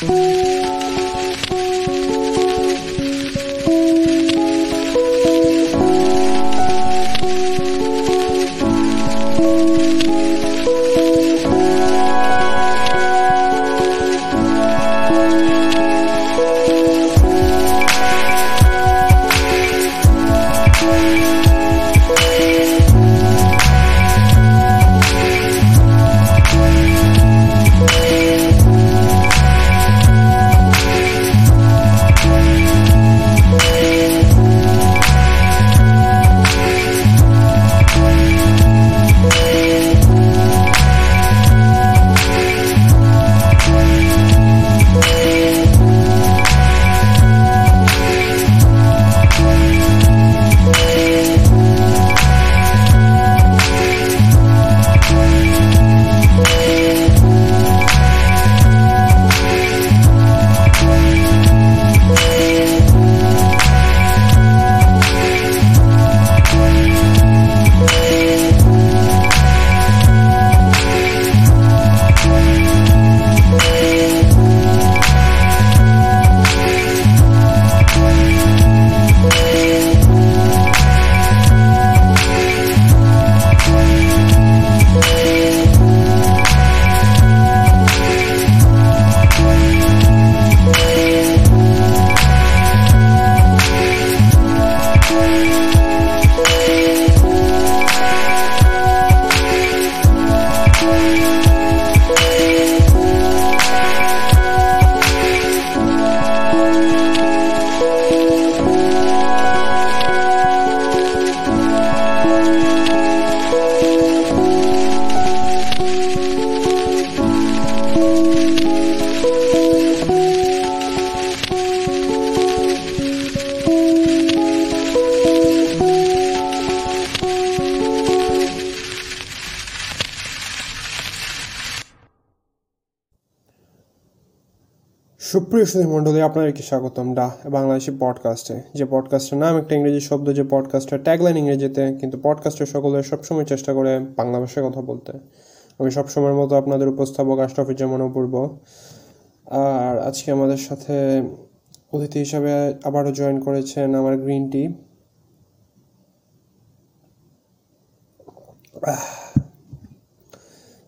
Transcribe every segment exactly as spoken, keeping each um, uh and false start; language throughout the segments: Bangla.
সুপ্রিয় শ্রোতা মণ্ডলী, আপনাদেরকে স্বাগতম ডা বাংলাদেশি পডকাস্টে। যে পডকাস্টের নাম একটা ইংরেজি শব্দ, যে পডকাস্টের ট্যাগলাইন ইংরেজিতে, কিন্তু পডকাস্টের সকলে সবসময় চেষ্টা করে বাংলা ভাষায় কথা বলতে। আমি সবসময়ের মতো আপনাদের উপস্থাপক আশরাফুর জামান অপূর্ব। আর আজকে আমাদের সাথে অতিথি হিসাবে আবারও জয়েন করেছেন আমার গ্রিন টি।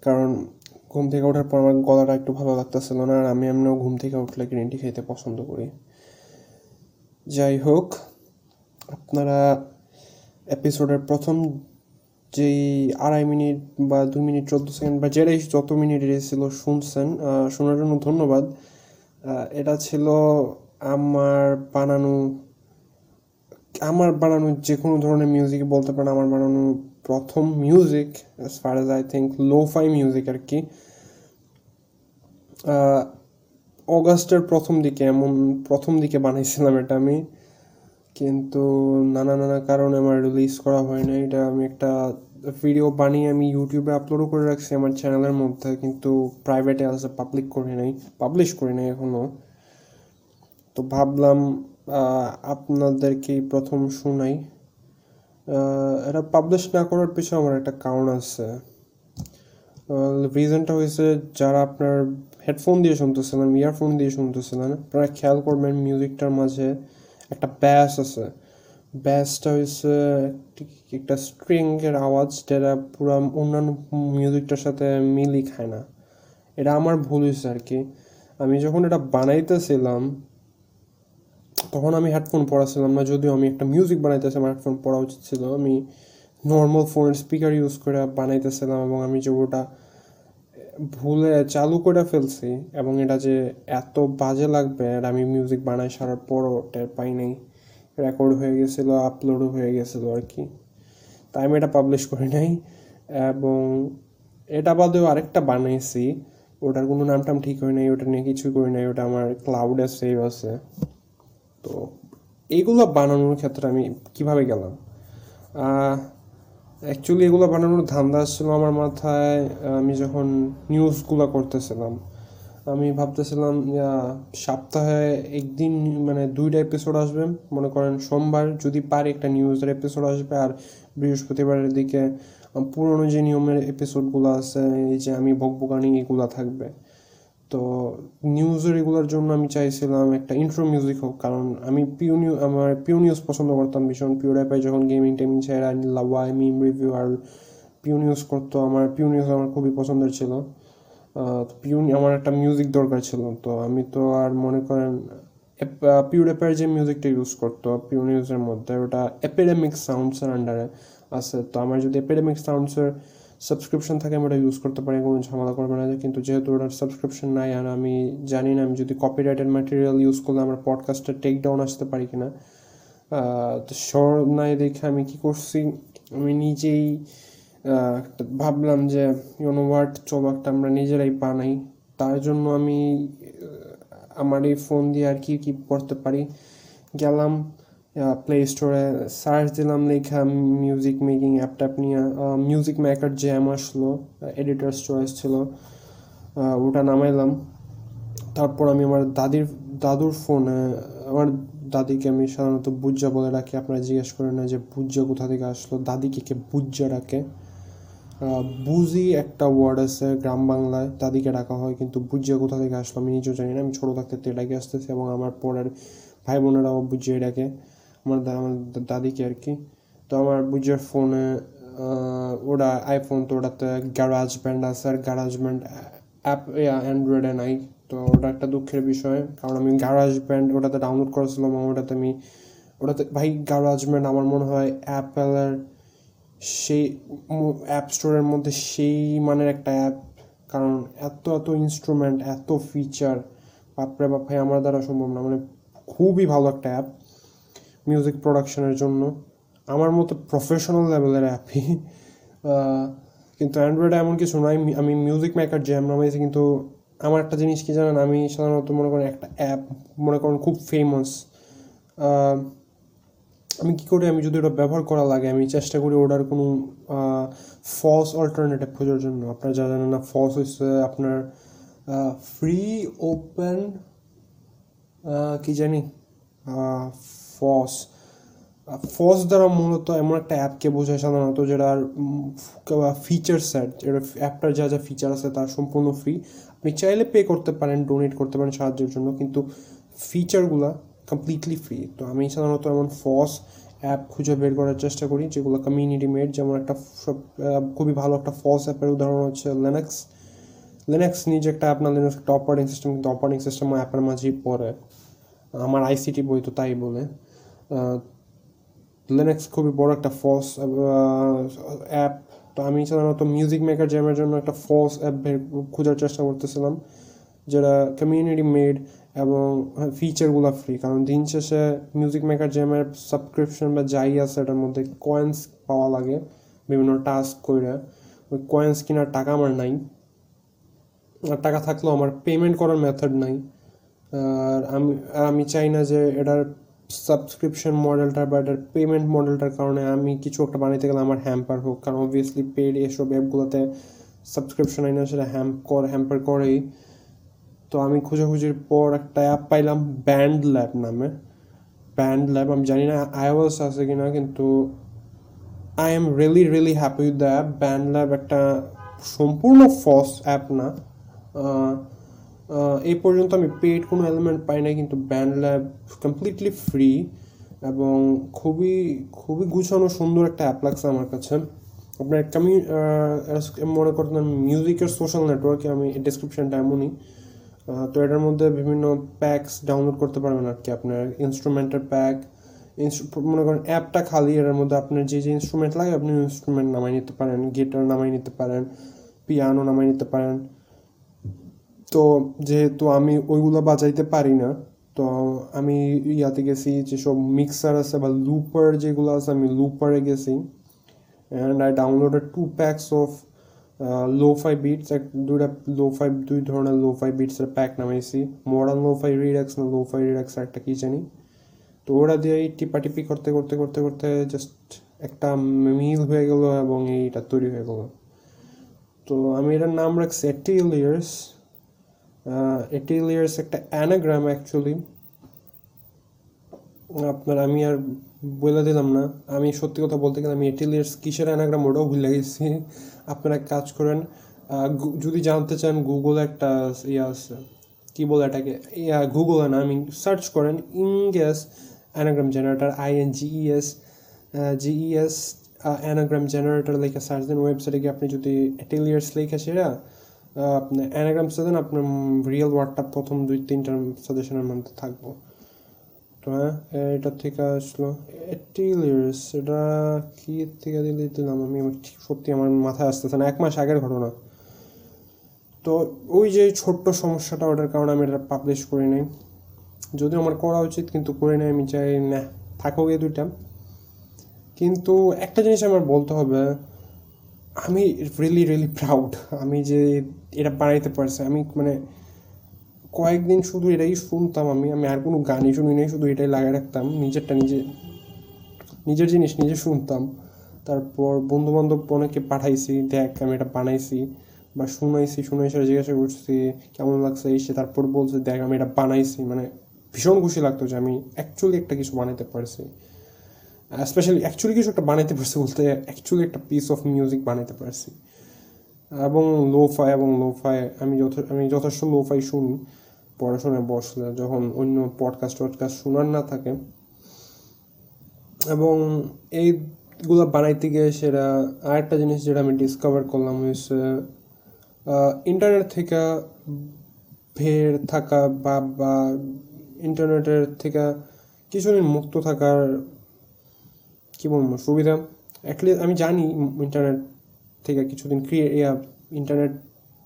কারণ ঘুম থেকে ওঠার পর আমার গলাটা একটু ভালো লাগতেছিল না, আর আমি এমনিও ঘুম থেকে উঠলে গ্রিন টি খেতে পছন্দ করি। যাই হোক, আপনারা এপিসোডের প্রথম যেই আড়াই মিনিট বা দুই মিনিট চোদ্দ সেকেন্ড বা যেটাই যত মিনিট ছিল শুনছেন, শোনার জন্য ধন্যবাদ। এটা ছিল আমার বানানো আমার বানানো যে কোনো ধরনের মিউজিক বলতে পারেন, আমার বানানো প্রথম music as far as I think, lo fi music আর কি। অগাস্টের প্রথম দিকে এমন প্রথম দিকে বানিয়েছিলাম এটা আমি, কিন্তু নানা নানা কারণে আমার রিলিজ করা হয় না। এটা আমি একটা ভিডিও বানিয়ে আমি ইউটিউবে আপলোডও করে রাখছি আমার চ্যানেলের মধ্যে, কিন্তু প্রাইভেটে আসে পাবলিক করি নাই পাবলিশ করি নাই এখনও। তো ভাবলাম আপনাদেরকেই প্রথম শোনাই। এটা পাবলিশ না করার পিছনে আমার একটা কারণ আছে। রিজনটা হয়েছে, যারা আপনার হেডফোন দিয়ে শুনতেছিলেন, ইয়ারফোন দিয়ে শুনতেছিলেন, আপনারা খেয়াল করবেন মিউজিকটার মাঝে একটা ব্যাস আছে। ব্যাসটা হয়েছে একটা স্ট্রিংয়ের আওয়াজ, যেটা পুরো অন্যান্য মিউজিকটার সাথে মিলই খায় না। এটা আমার ভুল হয়েছে আর কি। আমি যখন এটা বানাইতেছিলাম তখন আমি হেডফোন পড়াছিলাম না, যদিও আমি একটা মিউজিক বানাইতেছি আমার হেডফোন পড়া উচিত ছিল। আমি নর্মাল ফোনের স্পিকার ইউজ করে বানাইতেছিলাম, এবং আমি যে ওটা ভুলে চালু করে ফেলছি এবং এটা যে এত বাজে লাগবে, আর আমি মিউজিক বানাই সারার পরও টের পাই নাই। রেকর্ড হয়ে গেছিলো, আপলোডও হয়ে গেছিলো আর কি, তাই আমি এটা পাবলিশ করি নাই। এবং এটা বাদেও আরেকটা বানাইছি, ওটার কোনো নাম টাম ঠিক হয় নাই, ওটা নিয়ে কিছুই করি নাই, ওটা আমার ক্লাউডে সেভ আছে। তো এইগুলো বানানোর ক্ষেত্রে আমি কিভাবে গেলাম, অ্যাকচুয়ালি এগুলো বানানোর ধান্দা ছিল আমার মাথায়। আমি যখন নিউজগুলো করতেছিলাম আমি ভাবতেছিলাম সপ্তাহে একদিন মানে দুইটা এপিসোড আসবে। মনে করেন সোমবার যদি পারি একটা নিউজের এপিসোড আসবে, আর বৃহস্পতিবারের দিকে পুরনো যে নিয়মের এপিসোডগুলো আছে, এই যে আমি বকবকানি, এগুলো থাকবে। তো নিউজের এগুলোর জন্য আমি চাইছিলাম একটা ইন্ট্রো মিউজিক হোক, কারণ আমি পিউ নিউ আমার পিউ নিউজ পছন্দ করতাম ভীষণ। পিউ র্যাপাই যখন গেমিং টেমিং ছেড়ে ওয়াই মিম রিভিউ আর পিউ নিউজ করতো, আমার পিউ নিউজ আমার খুবই পছন্দের ছিল। পিউ আমার একটা মিউজিক দরকার ছিল, তো আমি তো আর মনে করেন পিউ র্যাপাইয়ের যে মিউজিকটা ইউজ করতো পিউ নিউজের মধ্যে ওটা অ্যাপেডেমিক সাউন্ডসের আন্ডারে আছে, তো আমার যদি অ্যাপেডেমিক সাউন্ডসের সাবস্ক্রিপশন থাকে আমি ওটা ইউজ করতে পারি, কোনো ঝামেলা করবে না। কিন্তু যেহেতু ওটার সাবস্ক্রিপশন নাই আর আমি জানি না আমি যদি কপিরাইটেড ম্যাটেরিয়াল ইউজ করলে আমার পডকাস্টটা টেক ডাউন আসতে পারি কিনা, তো শোর নাই দেখে আমি কী করছি, আমি নিজেই ভাবলাম যে ইউনো ওয়ার্ড চলো একটা আমরা নিজেরাই বানাই। তার জন্য আমি আমার এই ফোন দিয়ে আর কি কী করতে পারি, গেলাম প্লে স্টোরে সার্চ দিলাম লেখা মিউজিক মেকিং অ্যাপটা নিয়ে, মিউজিক মেকার জ্যাম আসলো, এডিটার্স চয়েস ছিল, ওটা নামাইলাম। তারপর আমি আমার দাদির দাদুর ফোনে, আমার দাদিকে আমি সাধারণত বুজ্জা বলে রাখি, আপনারা জিজ্ঞেস করেন না যে বুজ্জা কোথা থেকে আসলো, দাদিকে কে বুজ্জা রাখে। বুজি একটা ওয়ার্ড আছে গ্রাম বাংলায়, দাদিকে ডাকা হয়, কিন্তু বুজ্জা কোথা থেকে আসলো আমি নিজেও জানি না। আমি ছোটো থাকতে তো এটাকে আসতেছি এবং আমার পরের ভাই বোনেরাও বুজ্জা ডাকে, আমার আমার দাদিকে আর কি। তো আমার বুঝার ফোনে ওটা আইফোন, তো ওটাতে গ্যারাজ ব্যান্ড আছে, আর গ্যারাজ ব্যান্ড অ্যাপ অ্যান্ড্রয়েডে নাই, তো ওটা একটা দুঃখের বিষয়। কারণ আমি গ্যারাজ ব্যান্ড ওটাতে ডাউনলোড করেছিলাম, আমার ওটাতে আমি ওটাতে ভাই গ্যারাজ ব্যান্ড আমার মনে হয় অ্যাপেলের সেই অ্যাপ স্টোরের মধ্যে সেই মানের একটা অ্যাপ, কারণ এত এত ইনস্ট্রুমেন্ট এত ফিচার বাপরে বাপ ভাই আমার দ্বারা সম্ভব না, মানে খুবই ভালো একটা অ্যাপ মিউজিক প্রোডাকশনের জন্য, আমার মতো প্রফেশনাল লেভেলের অ্যাপই। কিন্তু অ্যান্ড্রয়েডে এমন কিছু নয়। আমি মিউজিক মেকার জ্যাম নামাইছি, কিন্তু আমার একটা জিনিস কি জানেন, আমি সাধারণত মনে করেন একটা অ্যাপ মনে করেন খুব ফেমাস, আমি কী করি আমি যদি ওটা ব্যবহার করা লাগে আমি চেষ্টা করি ওটার কোনো ফস অল্টারনেটিভ খোঁজার জন্য। আপনারা যা জানেন না, ফস হচ্ছে আপনার ফ্রি ওপেন কী জানি ফস, ফস দ্বারা মূলত এমন একটা অ্যাপকে বোঝায় সাধারণত যেটার ফিচার সেট, যেটা অ্যাপটার যা যা ফিচার আছে তার সম্পূর্ণ ফ্রি, আপনি চাইলে পে করতে পারেন ডোনেট করতে পারেন সাহায্যের জন্য, কিন্তু ফিচারগুলো কমপ্লিটলি ফ্রি। তো আমি সাধারণত এমন ফস অ্যাপ খুঁজে বের করার চেষ্টা করি যেগুলো কমিউনিটি মেড। যেমন একটা সব খুবই ভালো একটা ফস অ্যাপের উদাহরণ হচ্ছে লিনাক্স। লিনাক্স নিজে একটা অ্যাপ না, লিনাক্স একটা অপারেটিং সিস্টেম, কিন্তু অপারেটিং সিস্টেম অ্যাপের মাঝেই পড়ে, আমার আইসিটি বই তো তাই বলে। লিনাক্স খুবই বড় একটা ফস অ্যাপ, তো আমি সাধারণত মিউজিক মেকার জ্যামের জন্য একটা ফস অ্যাপ খোঁজার চেষ্টা করতেছিলাম যেটা কমিউনিটি মেড এবং ফিচারগুলো ফ্রি, কারণ দিন শেষে মিউজিক মেকার জ্যামের সাবস্ক্রিপশন বা যাই আছে এটার মধ্যে কয়েন্স পাওয়া লাগে বিভিন্ন টাস্ক করে, ওই কয়েন্স কেনার টাকা আমার নাই, আর টাকা থাকলেও আমার পেমেন্ট করার মেথড নাই। আর আমি আমি চাই না যে এটার সাবস্ক্রিপশন মডেলটার বা এটার পেমেন্ট মডেলটার কারণে আমি কিছু একটা বানাইতে গেলে আমার হ্যাম্পার হোক, কারণ অবভিয়াসলি পেড এসব অ্যাপগুলোতে সাবস্ক্রিপশন আই না সেটা হ্যাম্পার হ্যাম্পার করেই। তো আমি খোঁজাখুঁজির পর একটা অ্যাপ পাইলাম ব্যান্ড ল্যাব নামে। ব্যান্ড ল্যাব আমি জানি না আইওএস আছে কি না, কিন্তু I am really really happy with the app. BandLab একটা সম্পূর্ণ ফস অ্যাপ না, এই পর্যন্ত আমি পেড কোনো এলিমেন্ট পাই না, কিন্তু ব্যান্ড ল্যাব কমপ্লিটলি ফ্রি এবং খুবই খুবই গুছানো সুন্দর একটা অ্যাপ লাগছে আমার কাছে। আপনার আমি মনে করতাম মিউজিকের সোশ্যাল নেটওয়ার্কে, আমি ডিসক্রিপশানটা এমনই, তো এটার মধ্যে বিভিন্ন প্যাকস ডাউনলোড করতে পারবেন আর কি। আপনার ইনস্ট্রুমেন্টের প্যাক মনে করেন অ্যাপটা খালি, এটার মধ্যে আপনার যে যে ইনস্ট্রুমেন্ট লাগে আপনি ইনস্ট্রুমেন্ট নামাই নিতে পারেন, গিটার নামাই নিতে পারেন, পিয়ানো নামাই নিতে পারেন। তো যেহেতু আমি ওইগুলো বাজাইতে পারি না, তো আমি ইয়াতে গেছি যেসব মিক্সার আছে বা লুপার যেগুলো আছে আমি লুপারে গেছি, and I downloaded two packs of lo fi beats, এক দুইটা লো ফাই দুই ধরনের লো ফাই বিটসের প্যাক নামাইছি, মডার্ন লো ফাই রিডাক্স না লো ফাই রিডাক্স একটা কী জানি। তো ওরা দিয়ে এই টিপাটিপি করতে করতে করতে করতে জাস্ট একটা মিল হয়ে গেলো এবং এইটা তৈরি হয়ে গেলো। তো আমি এটার নাম রাখছি এইট্টি লেয়ার্স। এইট্টি লেয়ার্স একটা অ্যানাগ্রাম অ্যাকচুয়ালি, আপনার আমি আর বলে দিলাম না। আমি সত্যি কথা বলতে গেলে আমি এইট্টি লেয়ার্স কিসের অ্যানাগ্রাম ওটাও ভুলে গেছি। আপনারা কাজ করেন যদি জানতে চান গুগল একটা ইয়ে আছে, কী বলে এটাকে, ইয়া গুগলে না আমি সার্চ করেন ইংএস অ্যানাগ্রাম জেনারেটার, আই এন জিইএস জিইএস অ্যানাগ্রাম জেনারেটার লেখা সার্চ দেন ওয়েবসাইটে গিয়ে আপনি যদি টেলিয়ার্স লেখা সেটা আপনার অ্যানাগ্রামস দেন, আপনার রিয়েল ওয়ার্ডটা প্রথম দুই তিনটার সাজেশনের মধ্যে থাকবো। তো হ্যাঁ এটা থেকে আসলো টেলিয়ার্স, এটা কী থেকে দিলে দিলাম আমি, আমার ঠিক সত্যি আমার মাথায় আসতেছে না, এক মাস আগের ঘটনা। তো ওই যে ছোট্ট সমস্যাটা, ওটার কারণে আমি এটা পাবলিশ করি নাই, যদিও আমার করা উচিত কিন্তু করি নাই। আমি চাই না থাকো এই দুইটা, কিন্তু একটা জিনিস আমার বলতে হবে, আমি রিয়েলি রিয়েলি প্রাউড আমি যে এটা বানাইতে পারছি। আমি মানে কয়েকদিন শুধু এটাই শুনতাম, আমি আমি আর কোনো গানই শুনি নাই, শুধু এটাই লাগিয়ে রাখতাম, নিজেরটা নিজে নিজের জিনিস নিজে শুনতাম। তারপর বন্ধুবান্ধব অনেকে পাঠাইছি, দেখ আমি এটা বানাইছি বা শুনাইছি, শুনে সেটা জিজ্ঞাসা করছি কেমন লাগছে এসে, তারপর বলছে দেখ আমি এটা বানাইছি। মানে ভীষণ খুশি লাগতো যে আমি অ্যাকচুয়ালি একটা কিছু বানাইতে পারছি, স্পেশালি অ্যাকচুয়ালি কিছু একটা বানাইতে পারছি বলতে অ্যাকচুয়ালি একটা পিস অফ মিউজিক বানাইতে পারছি। এবং লোফাই এবং লোফাই আমি যথে আমি যথেষ্ট লোফাই শুনি পড়াশোনায় বসলে, যখন অন্য পডকাস্ট টডকাস্ট শোনার না থাকে। এবং এইগুলো বানাইতে গিয়ে সেটা আরেকটা জিনিস যেটা আমি ডিসকভার করলাম হচ্ছে ইন্টারনেট থেকে বের থাকা বা বা ইন্টারনেটের থেকে কিছুদিন মুক্ত থাকার কী বলবো সুবিধা। অ্যাটলিস্ট আমি জানি ইন্টারনেট থেকে কিছুদিন ক্রিয়ে ইন্টারনেট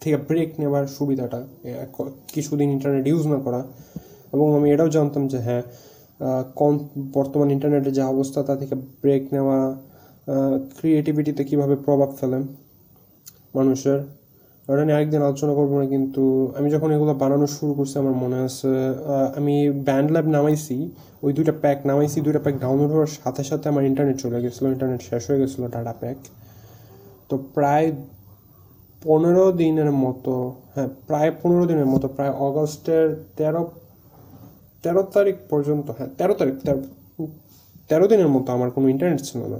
থেকে ব্রেক নেওয়ার সুবিধাটা, কিছুদিন ইন্টারনেট ইউজ না করা। এবং আমি এটাও জানতাম যে হ্যাঁ কম বর্তমান ইন্টারনেটের যে অবস্থা তা থেকে ব্রেক নেওয়া ক্রিয়েটিভিটিতে কীভাবে প্রভাব ফেলে মানুষের, ওটা নিয়ে আরেকদিন আলোচনা করবো না। কিন্তু আমি যখন এগুলো বানানো শুরু করছি আমার মনে আছে আমি ব্যান্ড ল্যাব নামাইছি, ওই দুইটা প্যাক নামাইছি, দুইটা প্যাক ডাউনলোড হওয়ার সাথে সাথে আমার ইন্টারনেট চলে গেছিলো, ইন্টারনেট শেষ হয়ে গেছিলো, ডাটা প্যাক। তো প্রায় পনেরো দিনের মতো হ্যাঁ প্রায় পনেরো দিনের মতো প্রায় অগস্টের তেরো তেরো তারিখ পর্যন্ত হ্যাঁ তেরো তারিখ তেরো তেরো দিনের মতো আমার কোনো ইন্টারনেট ছিল না।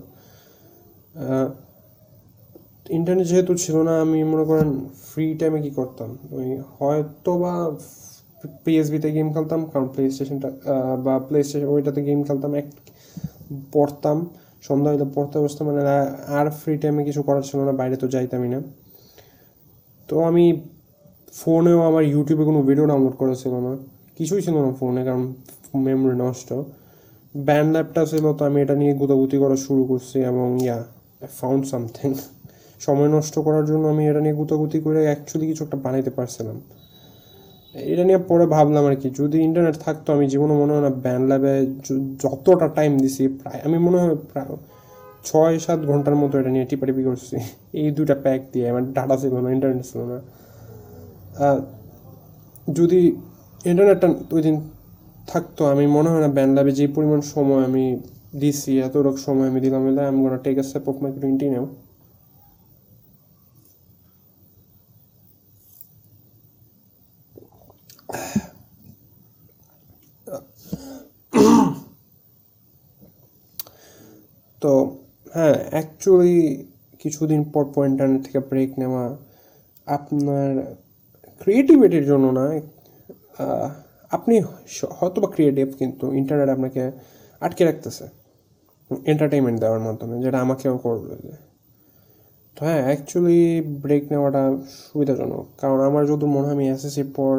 ইন্টারনেট যেহেতু ছিল না, আমি মনে করেন ফ্রি টাইমে কী করতাম, ওই হয়তো বা পিএসবিতে গেম খেলতাম, কারণ প্লে স্টেশনটা বা প্লে স্টেশন ওইটাতে গেম খেলতাম, এক পড়তাম, সন্ধ্যা হয়তো পড়তে বসতাম। মানে আর ফ্রি টাইমে কিছু করার ছিল না, বাইরে তো যাইতামই না। তো আমি ফোনেও আমার ইউটিউবে কোনো ভিডিও ডাউনলোড করা ছিল না, কিছুই ছিল না ফোনে, কারণ মেমোরি নষ্ট। ব্যান্ড ল্যাবটা ছিল, তো আমি এটা নিয়ে গুতাগুতি করা শুরু করছি এবং ইয়া আই ফাউন্ড সামথিং। সময় নষ্ট করার জন্য আমি এটা নিয়ে গুতাগুতি করে অ্যাকচুয়ালি কিছু একটা বানাইতে পারছিলাম। এটা নিয়ে পরে ভাবলাম আর কি, যদি ইন্টারনেট থাকতো আমি জীবনে মনে হয় না ব্যান্ড ল্যাবে যতটা টাইম দিছি, প্রায় আমি মনে হয় প্রায় ছয় সাত ঘন্টার মতো এটা নিয়ে টিপাটিপি করছি এই দুটা প্যাক দিয়ে। আমার ডাটা ছিল না, ইন্টারনেট ছিল না। যদি ইন্টারনেটটা ওই দিন থাকতো আমি মনে হয় না ব্যান্ড ল্যাবে যে পরিমাণ সময় আমি দিছি, এতটুকু সময় আমি দিলাম। এলে আমি গোটা take step of my twenty now. তো হ্যাঁ অ্যাকচুয়ালি কিছুদিন পর পর ইন্টারনেট থেকে ব্রেক নেওয়া আপনার ক্রিয়েটিভিটির জন্য না, আপনি হয়তো বা ক্রিয়েটিভ কিন্তু ইন্টারনেট আপনাকে আটকে রাখতেছে এন্টারটেনমেন্ট দেওয়ার মাধ্যমে, যেটা আমাকেও করবে। তো হ্যাঁ অ্যাকচুয়ালি ব্রেক নেওয়াটা সুবিধাজনক, কারণ আমার যতদূর মনে হয় আমি এসএসসির পর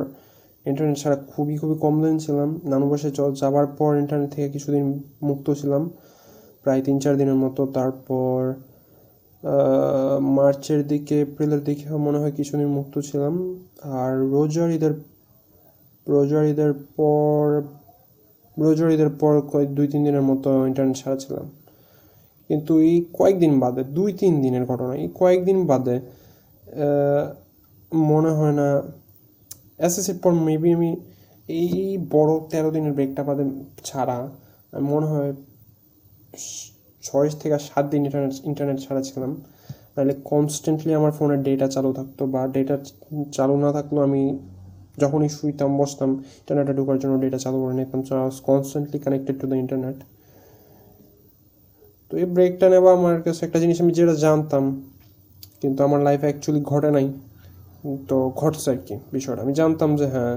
ইন্টারনেট ছাড়া খুবই খুবই কম দিন ছিলাম। নানু বসে যাওয়ার পর ইন্টারনেট থেকে কিছুদিন মুক্ত ছিলাম, প্রায় তিন চার দিনের মতো। তারপর মার্চের দিকে এপ্রিলের দিকে মনে হয় কিছুদিন মুক্ত ছিলাম। আর রোজার ঈদের রোজার ঈদের পর রোজার ঈদের পর কয়েক দুই তিন দিনের মতো ইন্টারনেট ছাড়া ছিলাম। কিন্তু এই কয়েকদিন বাদে, দুই তিন দিনের ঘটনা, এই কয়েকদিন বাদে মনে হয় না এসএসসির পর মেবি আমি এই বড় তেরো দিনের ব্রেকটা বাদে ছাড়া মনে হয় ছয় থেকে সাত দিন ইন্টারনেট ইন্টারনেট ছাড়া ছিলাম। তাহলে কনস্ট্যান্টলি আমার ফোনে ডেটা চালু থাকতো, বা ডেটা চালু না থাকলেও আমি যখনই শুইতাম বসতাম ইন্টারনেটে ঢোকার জন্য ডেটা চালু করে নিতাম। So I was constantly connected to the internet. তো এই ব্রেকটা নেওয়া আমার কাছে একটা জিনিস আমি যেটা জানতাম কিন্তু আমার লাইফে অ্যাকচুয়ালি ঘটে নাই, তো ঘটছে আর কি বিষয়টা। আমি জানতাম যে হ্যাঁ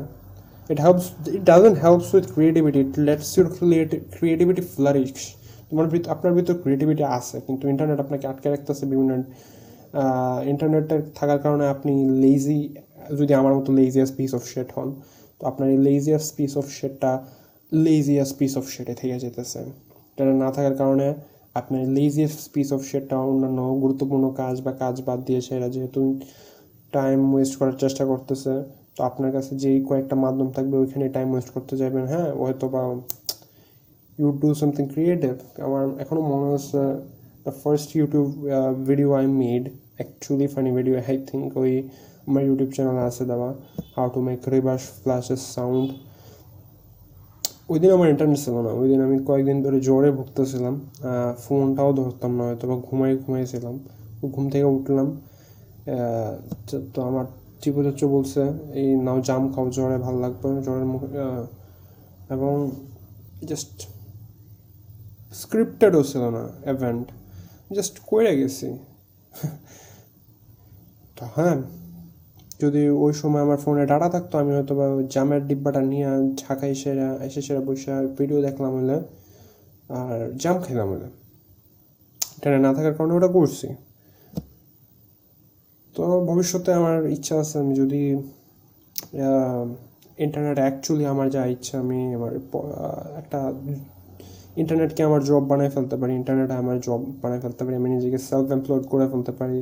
it helps, it doesn't helps with creativity, it lets your creativity flourish. তোমার ভিতরে আপনার ভিতরে ক্রিয়েটিভিটি আছে, কিন্তু ইন্টারনেট আপনাকে আটকে রাখতেছে বিভিন্ন। ইন্টারনেটে থাকার কারণে আপনি লেজি, যদি আমার মতো লেজিয়াস পিস অফ শেট হন, তো আপনার এই লেজিয়াস পিস অফ শেটটা লেজিয়াস পিস অফ শেটে থেকে যেতেছে। ইন্টারনেট না থাকার কারণে আপনার লেজিয়াস পিস অফ শেটটা অন্যান্য গুরুত্বপূর্ণ কাজ বা কাজ বাদ দিয়ে সেটা যেহেতু টাইম ওয়েস্ট করার চেষ্টা করতেছে, তো আপনার কাছে যেই কয়েকটা মাধ্যম থাকবে ওইখানে টাইম ওয়েস্ট করতে যাবেন। হ্যাঁ হয়তো বা ইউ ডু সামথিং ক্রিয়েটিভ। আমার এখনও মনে হচ্ছে the first YouTube video I made, actually funny video, I think ওই আমার ইউটিউব চ্যানেলে আছে দেওয়া, how to make reverse flashes sound. ওই দিন আমার ইন্টারনেট ছিল না, ওই দিন আমি কয়েকদিন ধরে জ্বরে ভুগতেছিলাম, ফোনটাও ধরতাম না, হয়তো বা ঘুমাই ঘুমাইছিলাম। ঘুম থেকে উঠলাম তো আমার চিপোচাচ্চ বলছে এই নাও জাম খাও, জ্বরে ভালো লাগবে, জ্বরের মুখে। এবং জাস্ট স্ক্রিপ্টেডও ছিল না ইভেন্ট, জাস্ট করে গেছি। তো হ্যাঁ যদি ওই সময় আমার ফোনে ডাটা থাকতো আমি হয়তো বা জামের ডিব্বাটা নিয়ে ঢাকায় সেরা এসে সেরা বসে ভিডিও দেখলাম হলে আর জাম খেলাম হলে। ডাটা না থাকার কারণে ওটা করছি। তো ভবিষ্যতে আমার ইচ্ছা আছে আমি যদি ইন্টারনেট অ্যাকচুয়ালি আমার যা ইচ্ছা, আমি আমার একটা ইন্টারনেটকে আমার জব বানায় ফেলতে পারি, ইন্টারনেটে আমার জব বানায় ফেলতে পারি, আমি নিজেকে সেলফ এমপ্লয়েড করে ফেলতে পারি।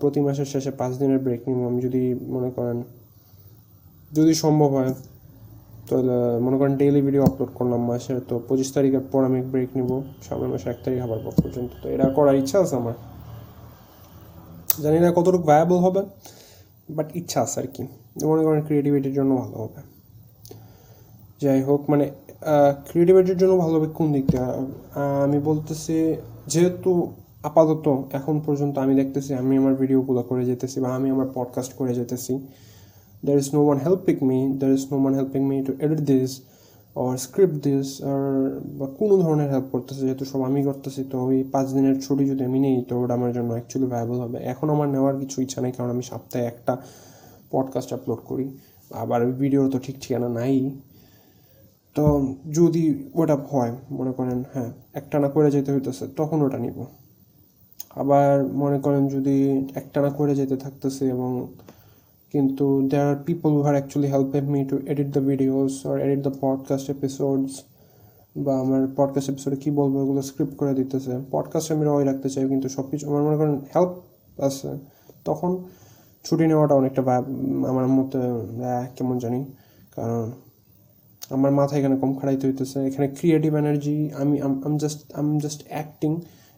প্রতি মাসের শেষে পাঁচ দিনের ব্রেক নিব আমি, যদি মনে করেন যদি সম্ভব হয়, তাহলে মনে করেন ডেইলি ভিডিও আপলোড করলাম মাসে, তো পঁচিশ তারিখের পর আমি ব্রেক নিব সামনের মাসে এক তারিখ আবার পর পর্যন্ত। তো এটা করার ইচ্ছা আছে আমার, জানি না কতটুকু ভায়াবল হবে, বাট ইচ্ছা আছে আর কি, মনে করেন ক্রিয়েটিভিটির জন্য ভালো হবে। যাই হোক মানে ক্রিয়েটিভিটির জন্য ভালো হবে কোন দিকটা আমি বলতেছি, যেহেতু আপাতত এখন পর্যন্ত আমি দেখতেছি আমি আমার ভিডিওগুলো করে যেতেছি বা আমি আমার পডকাস্ট করে যেতেছি, there is no one helping me, there is no one helping me to edit this or script this আর বা কোনো ধরনের হেল্প করতেছে, যেহেতু সব আমি করতেছি। তো ওই পাঁচ দিনের ছুটি যদি আমি নিই তো ওটা আমার জন্য অ্যাকচুয়ালি ভায়াবল হবে। এখন আমার নেওয়ার কিছু ইচ্ছা নেই, কারণ আমি সপ্তাহে একটা পডকাস্ট আপলোড করি, আবার ভিডিও তো ঠিক ঠিকানা নাই। তো যদি ওটা হয় মনে করেন হ্যাঁ একটানা করে যেতে হইতেছে তখন ওটা নিব, আবার মনে করেন যদি একটানা করে যেতে থাকতেছে এবং কিন্তু there are people who are actually helping me to edit the videos or edit the podcast episodes বা আমার পডকাস্ট এপিসোডে কী বলবো ওগুলো স্ক্রিপ্ট করে দিতেছে। পডকাস্ট আমি রয় রাখতে চাই কিন্তু সব কিছু আমার মনে করেন হেল্প আছে, তখন ছুটি নেওয়াটা অনেকটা আমার মতো কেমন জানি, কারণ আমার মাথা এখানে কম খাড়াইতে হইতেছে, এখানে ক্রিয়েটিভ এনার্জি আমি am just am just acting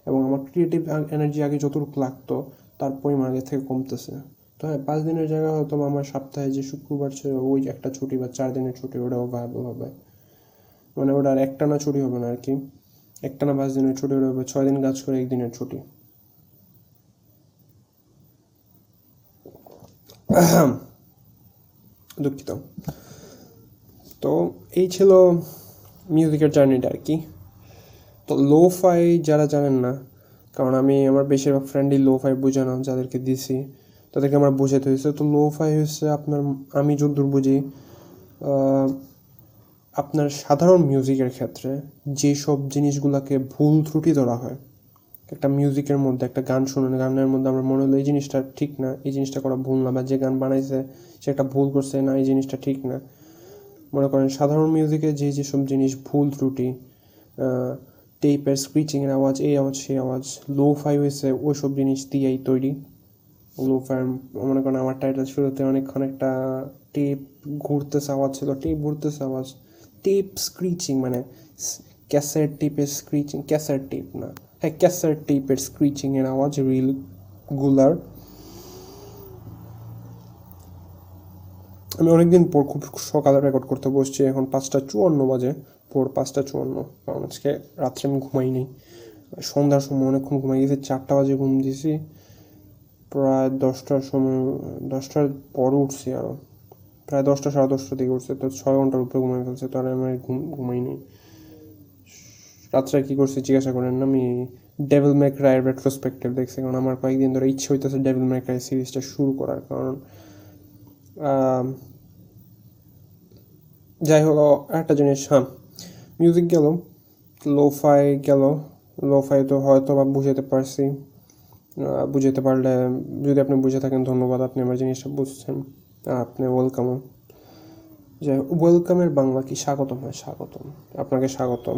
এবং আমার ক্রিয়েটিভ এনার্জি আগে যতটুকু লাগতো তার পরিমাণ আগের থেকে কমতেছে। তো হ্যাঁ পাঁচ দিনের জায়গায় হয়তো আমার সপ্তাহে যে শুক্রবার ছিল ওই একটা ছুটি বা চার দিনের ছুটি ওটাও ভালো হবে, মানে ওটা আর একটানা ছুটি হবে না আর কি, একটানা পাঁচ দিনের ছুটি ওটা হবে ছয় দিন কাজ করে একদিনের ছুটি। দুঃখিত। তো এই ছিল মিউজিকের জার্নিটা আর কি। তো লো ফাই যারা জানেন না, কারণ আমি আমার বেশিরভাগ ফ্রেন্ডই লো ফাই বুঝানো যাদেরকে দিছি তাদেরকে আমার বোঝাতে হয়েছে। তো লো ফাই হচ্ছে আপনার, আমি যতদূর বুঝি, আপনার সাধারণ মিউজিকের ক্ষেত্রে যেসব জিনিসগুলোকে ভুল ত্রুটি ধরা হয় একটা মিউজিকের মধ্যে, একটা গান শুনেন, গানের মধ্যে আমরা মনে হলো এই জিনিসটা ঠিক না, এই জিনিসটা করা ভুল না, বা যে গান বানাইছে সে একটা ভুল করছে না, এই জিনিসটা ঠিক না। মনে করেন সাধারণ মিউজিকে যে যেসব জিনিস ভুল ত্রুটি, টেপের স্ক্রিচিংয়ের আওয়াজ, এই আওয়াজ সেই আওয়াজ, লো ফাই হয়েছে ওইসব জিনিস দিয়েই তৈরি। লো ফাই মনে করেন আমার টাইটেল শুরুতে অনেকক্ষণ একটা টেপ ঘুরতেছে আওয়াজ ছিল, টেপ ঘুরতেছে আওয়াজ, টেপ স্ক্রিচিং মানে ক্যাসেট টেপের স্ক্রিচিং, ক্যাসেট টেপ না হ্যাঁ ক্যাসেট টেপের স্ক্রিচিংয়ের আওয়াজ, রিলগুলার। আমি অনেকদিন পর খুব সকালে রেকর্ড করতে বসছি, এখন পাঁচটা চুয়ান্ন বাজে, ভোর পাঁচটা চুয়ান্ন, কারণ আজকে রাত্রে আমি ঘুমাই নি, সন্ধ্যার সময় অনেকক্ষণ ঘুমাই গেছি, চারটা বাজে ঘুম দিয়েছি, প্রায় দশটার সময়, দশটার পরে উঠছি, আরও প্রায় দশটা সাড়ে দশটার দিকে উঠছে, তো ছয় ঘন্টার উপরে ঘুমাই ফেলছে। তো আর আমি ঘুম ঘুমাই নি। রাত্রে কী করছি জিজ্ঞাসা করেন না, আমি ডেভিল মে ক্রাই রেট্রোস্পেক্টিভ দেখছি, কারণ আমার কয়েকদিন ধরে ইচ্ছে হইতেছে ডেভিল মে ক্রাই সিরিজটা শুরু করার। কারণ যাই হোক একটা জিনিস, হ্যাঁ মিউজিক গেল, লোফাই গেল, লোফাই তো হয়তো বা বুঝাতে পারছি, বুঝাতে পারলে যদি আপনি বুঝে থাকেন ধন্যবাদ, আপনি আমার জিনিসটা বুঝছেন, আপনি ওয়েলকাম। যাই হোক ওয়েলকামের বাংলা কি স্বাগতম, হ্যাঁ স্বাগতম, আপনাকে স্বাগতম।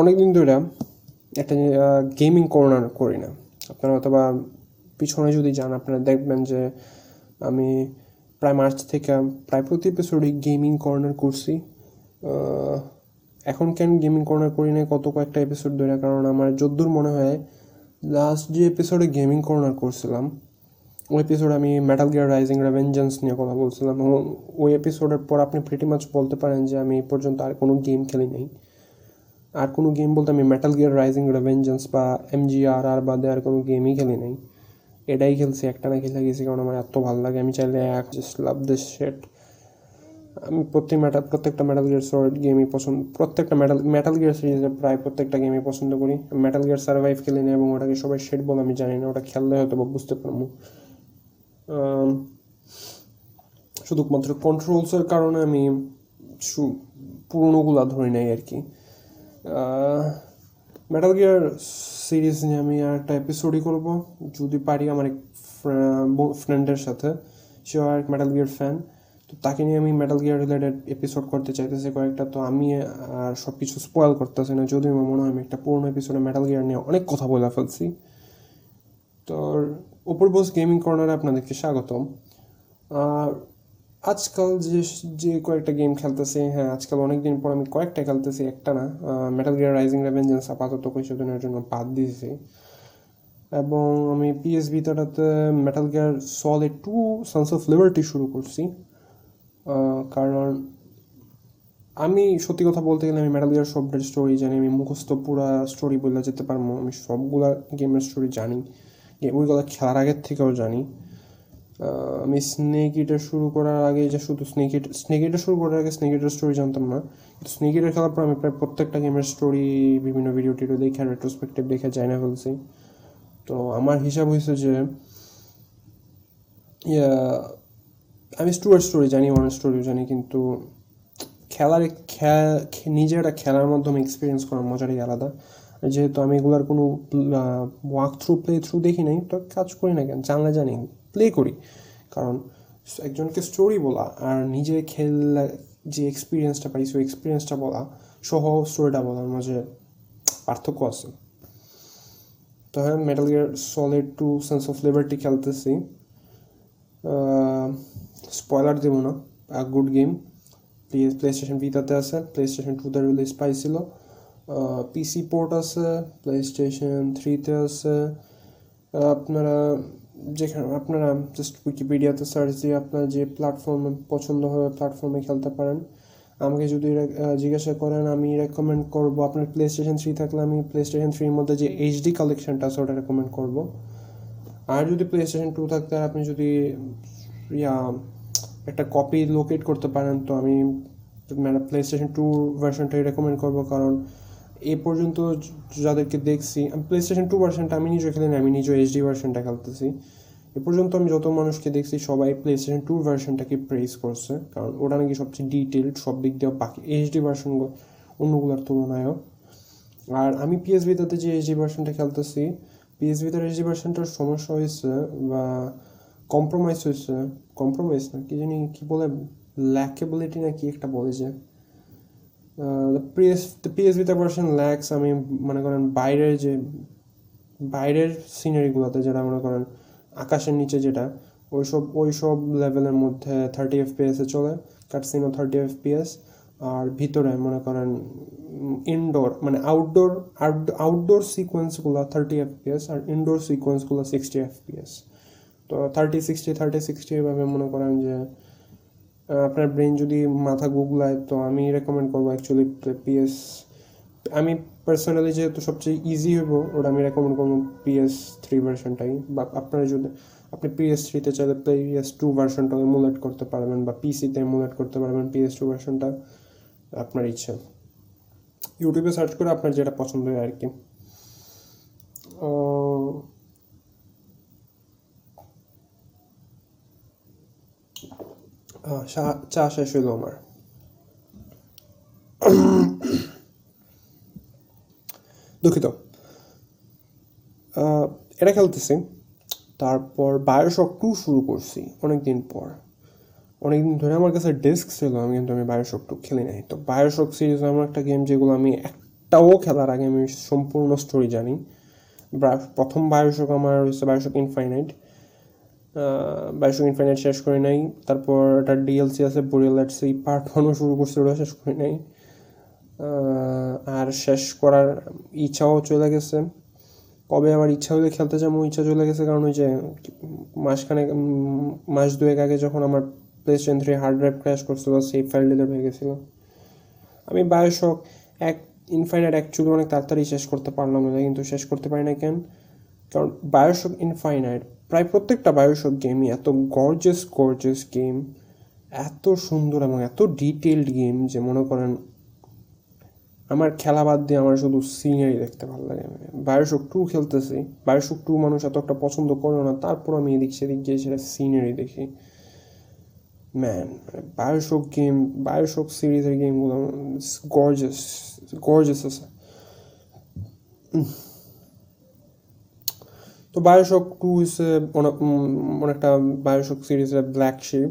অনেকদিন ধরে একটা গেমিং কর্নার করি না, আপনারা হয়তো বা পিছনে যদি যান আপনারা দেখবেন যে আমি প্রায় মার্চ থেকে প্রায় প্রতি এপিসোডে গেমিং কর্নার করছি। এখন কেন গেমিং কর্নার করি না কত কয়েকটা এপিসোড ধরে, কারণ আমার যদ্দূর মনে হয় লাস্ট যে এপিসোডে গেমিং কর্নার করছিলাম ওই এপিসোডে আমি মেটাল গিয়ার রাইজিং রেভেঞ্জেন্স নিয়ে কথা বলছিলাম, এবং ওই এপিসোডের পর আপনি প্রিটি মাচ বলতে পারেন যে আমি এই পর্যন্ত আর কোনো গেম খেলি নাই। আর কোনো গেম বলতে আমি মেটাল গিয়ার রাইজিং রেভেঞ্জেন্স বা এম জি আর আর বাদে আর কোনো গেমই খেলি নাই, এটাই খেলছি, একটা না খেলে গেছি, কারণ আমার এত ভালো লাগে। আমি চাইলে এক জাস্ট লাভ দিস শিট। আমি প্রত্যেক মেটাল প্রত্যেকটা মেটাল গিয়ার সর্ট গেমই পছন্দ, প্রত্যেকটা মেটাল মেটাল গিয়ার সিরিজের প্রায় প্রত্যেকটা গেমই পছন্দ করি। মেটাল গিয়ার সারভাইভ খেলি না, এবং ওটাকে সবাই শিট বলে আমি জানি না, ওটা খেললে হয়তো বা বুঝতে পারবো। শুধুমাত্র কন্ট্রোলসের কারণে আমি পুরোনোগুলা ধরি নাই আর কি। মেটাল গিয়ার সিরিজ নিয়ে আমি আর একটা এপিসোডই করবো যদি পারি, আমার এক ফ্রেন্ডের সাথে, সে আর এক মেটাল গিয়ার ফ্যান, তো তাকে নিয়ে আমি মেটাল গিয়ার রিলেটেড এপিসোড করতে চাইতেছি কয়েকটা। তো আমি আর সব কিছু স্পয়েল করতেছি না, যদিও আমার মনে হয় আমি একটা পুরোনো এপিসোডে মেটাল গিয়ার নিয়ে অনেক কথা বলে ফেলছি। তো উপর বস গেমিং কর্নারে আপনাদেরকে স্বাগতম। আর আজকাল যে যে কয়েকটা গেম খেলতেছি, হ্যাঁ আজকাল অনেক দিন পর আমি কয়েকটা খেলতেছি, একটা না, মেটাল গিয়ার রাইজিং রেভেঞ্জেন্স আপাতত কিছুদিনের জন্য বাদ দিয়েছি, এবং আমি পিএস ভিটাটাতে Metal Gear Solid two Sons of Liberty শুরু করছি। কারণ আমি সত্যি কথা বলতে গেলে আমি মেটাল গিয়ার সবটার স্টোরি জানি, আমি মুখস্থ পুরা স্টোরি বলে যেতে পারবো, আমি সবগুলা গেমের স্টোরি জানি, ওইগুলো খেলার আগের থেকেও জানি। আমি স্নেক ইটার শুরু করার আগে যে শুধু স্নেক ইট স্নেক ইটার শুরু করার আগে স্নেক ইটার স্টোরি জানতাম না, কিন্তু স্নেক ইটার খেলার পর আমি প্রায় প্রত্যেকটা গেমের স্টোরি বিভিন্ন ভিডিও টিডিও দেখে রেট্রোস্পেক্টিভ দেখে যাই না ফেলছি। তো আমার হিসাব হয়েছে যে আমি স্টোর স্টোরি জানি, ওয়ান স্টোরিও জানি, কিন্তু খেলার নিজে একটা খেলার মাধ্যমে এক্সপিরিয়েন্স করার মজাটাই আলাদা। যেহেতু আমি এগুলার কোনো ওয়াক থ্রু প্লে থ্রু দেখি নাই, তো কাজ করি না কেন, জানলে জানি প্লে করি, কারণ একজনকে স্টোরি বলা আর নিজে খেলা যে এক্সপিরিয়েন্সটা পাই সেই এক্সপিরিয়েন্সটা বলা সহ স্টোরিটা বলার মাঝে পার্থক্য আছে। তো হ্যাঁ Metal Gear Solid two Sons of Liberty খেলতেছি, স্পয়লার দেবো না, গুড গেম। প্লে স্টেশন ভিটাতে আছে, প্লে স্টেশন টুতে রিলিজ পাইছিল, পিসি পোর্ট আছে, প্লে স্টেশন থ্রিতে আছে। আপনারা যেখানে আপনারা জাস্ট উইকিপিডিয়াতে সার্চ দিয়ে আপনার যে প্ল্যাটফর্মে পছন্দ হবে প্ল্যাটফর্মে খেলতে পারেন। আমাকে যদি জিজ্ঞাসা করেন আমি রেকমেন্ড করবো আপনার প্লে স্টেশন থ্রি থাকলে আমি প্লে স্টেশন থ্রির মধ্যে যে এইচডি কালেকশনটা আছে ওটা রেকমেন্ড করবো। আর যদি প্লে স্টেশন টু থাকতে আপনি যদি ইয়া একটা কপি লোকেট করতে পারেন, তো আমি প্লে স্টেশন টু ভার্সনটাই রেকমেন্ড করবো, কারণ এ পর্যন্ত যাদেরকে দেখছি প্লে স্টেশন টু ভার্সনটা আমি নিজে খেলি না, আমি নিজে এইচডি ভার্সনটা খেলতেছি। এ পর্যন্ত আমি যত মানুষকে দেখছি সবাই প্লে স্টেশন টু ভার্সনটাকে প্রেস করছে, কারণ ওটা নাকি সবচেয়ে ডিটেলড সব দিক দিয়ে বাকি এইচডি ভার্সন অন্যগুলোর তুলনায়ও। আর আমি পিএস ভিটাতে যে এইচডি ভার্সনটা খেলতেছি, পিএস ভিটার এইচডি ভার্সনটার সমস্যা হয়েছে বা কম্প্রোমাইজ হয়েছে, কম্প্রোমাইজ না কি জানি কী বলে, ল্যাকেবিলিটি না কি একটা বলে যে PS PS Vita version lacks. আমি মনে করেন বাইরের যে বাইরের সিনারিগুলোতে যেটা মনে করেন আকাশের নিচে যেটা ওইসব ওইসব লেভেলের মধ্যে থার্টি এফ পি এসে চলে, কাটসিনও থার্টি এফ পি এস। আর ভিতরে মনে করেন ইনডোর মানে আউটডোর আউটডোর সিকোয়েন্সগুলো থার্টি এফ পি এস আর ইনডোর সিকোয়েন্সগুলো সিক্সটি এফ পি এস। তো থার্টি সিক্সটি থার্টি সিক্সটি এভাবে মনে করেন যে আপনার ব্রেন যদি মাথা গুগলায়। তো আমি রেকমেন্ড করবো অ্যাকচুয়ালি পিএস, আমি পার্সোনালি যেহেতু সবচেয়ে ইজি হইব ওটা আমি রেকমেন্ড করবো পিএস থ্রি ভার্সনটাই। বা আপনারা যদি আপনি পিএস থ্রিতে চাইলে পিএস টু ভার্সনটা এমুলেট করতে পারবেন, বা পিসিতে এমুলেট করতে পারবেন, পিএস টু ভার্সনটা আপনার ইচ্ছা। ইউটিউবে সার্চ করে আপনার যেটা পছন্দ হয় আর কি। চা শেষ হইল আমার। দুঃখিত, এটা খেলতেছি। তারপর বায়োশক টু শুরু করছি অনেকদিন পর, অনেকদিন ধরে আমার কাছে ডিস্ক ছিল, আমি কিন্তু আমি বায়োশক টু খেলি নাই। তো বায়োশক সিরিজ এমন একটা গেম যেগুলো আমি একটাও খেলার আগে আমি সম্পূর্ণ স্টোরি জানি। প্রথম বায়োশক আমার হচ্ছে বায়োশক ইনফাইনাইট, বায়োশক ইনফাইনাইট শেষ করি নাই। তারপর একটা ডিএলসি আছে বোরিয়াল অ্যাট সি পার্ট ওয়ানও শুরু করছি, ওটা শেষ করি নাই, আর শেষ করার ইচ্ছাও চলে গেছে। কবে আবার ইচ্ছা হলে খেলতে যাবো, ইচ্ছা চলে গেছে। কারণ ওই যে মাসখানেক মাস দুয়েক আগে যখন আমার PlayStation three hard drive crash করছিল, সেভ ফাইল ডিলিট হয়ে গেছিলো। আমি বায়োশক এক ইনফাইনাইট অ্যাকচুয়ালি অনেক তাড়াতাড়ি শেষ করতে পারলাম না, কিন্তু শেষ করতে পারি না কেন, কারণ বায়োশক ইনফাইনাইট প্রায় প্রত্যেকটা বায়োশক গেমই এত গর্জিয়াস গর্জিয়াস গেম, এত সুন্দর এবং এত ডিটেলড গেম যে মনে করেন আমার খেলা বাদ দিয়ে আমার শুধু সিনারি দেখতে ভালো লাগে। আমি বায়োশক টু খেলতেছি, বায়োশক টু মানুষ এত একটা পছন্দ করে না, তারপর আমি এদিক সেদিক গিয়ে সেটা সিনারি দেখি। ম্যান মানে বায়োশক গেম, বায়োশক সিরিজের গেমগুলো গর্জাস গর্জাস আছে। তো বায়োশক টু হিসে অনেকটা বায়োশক সিরিজের ব্ল্যাকশিপ,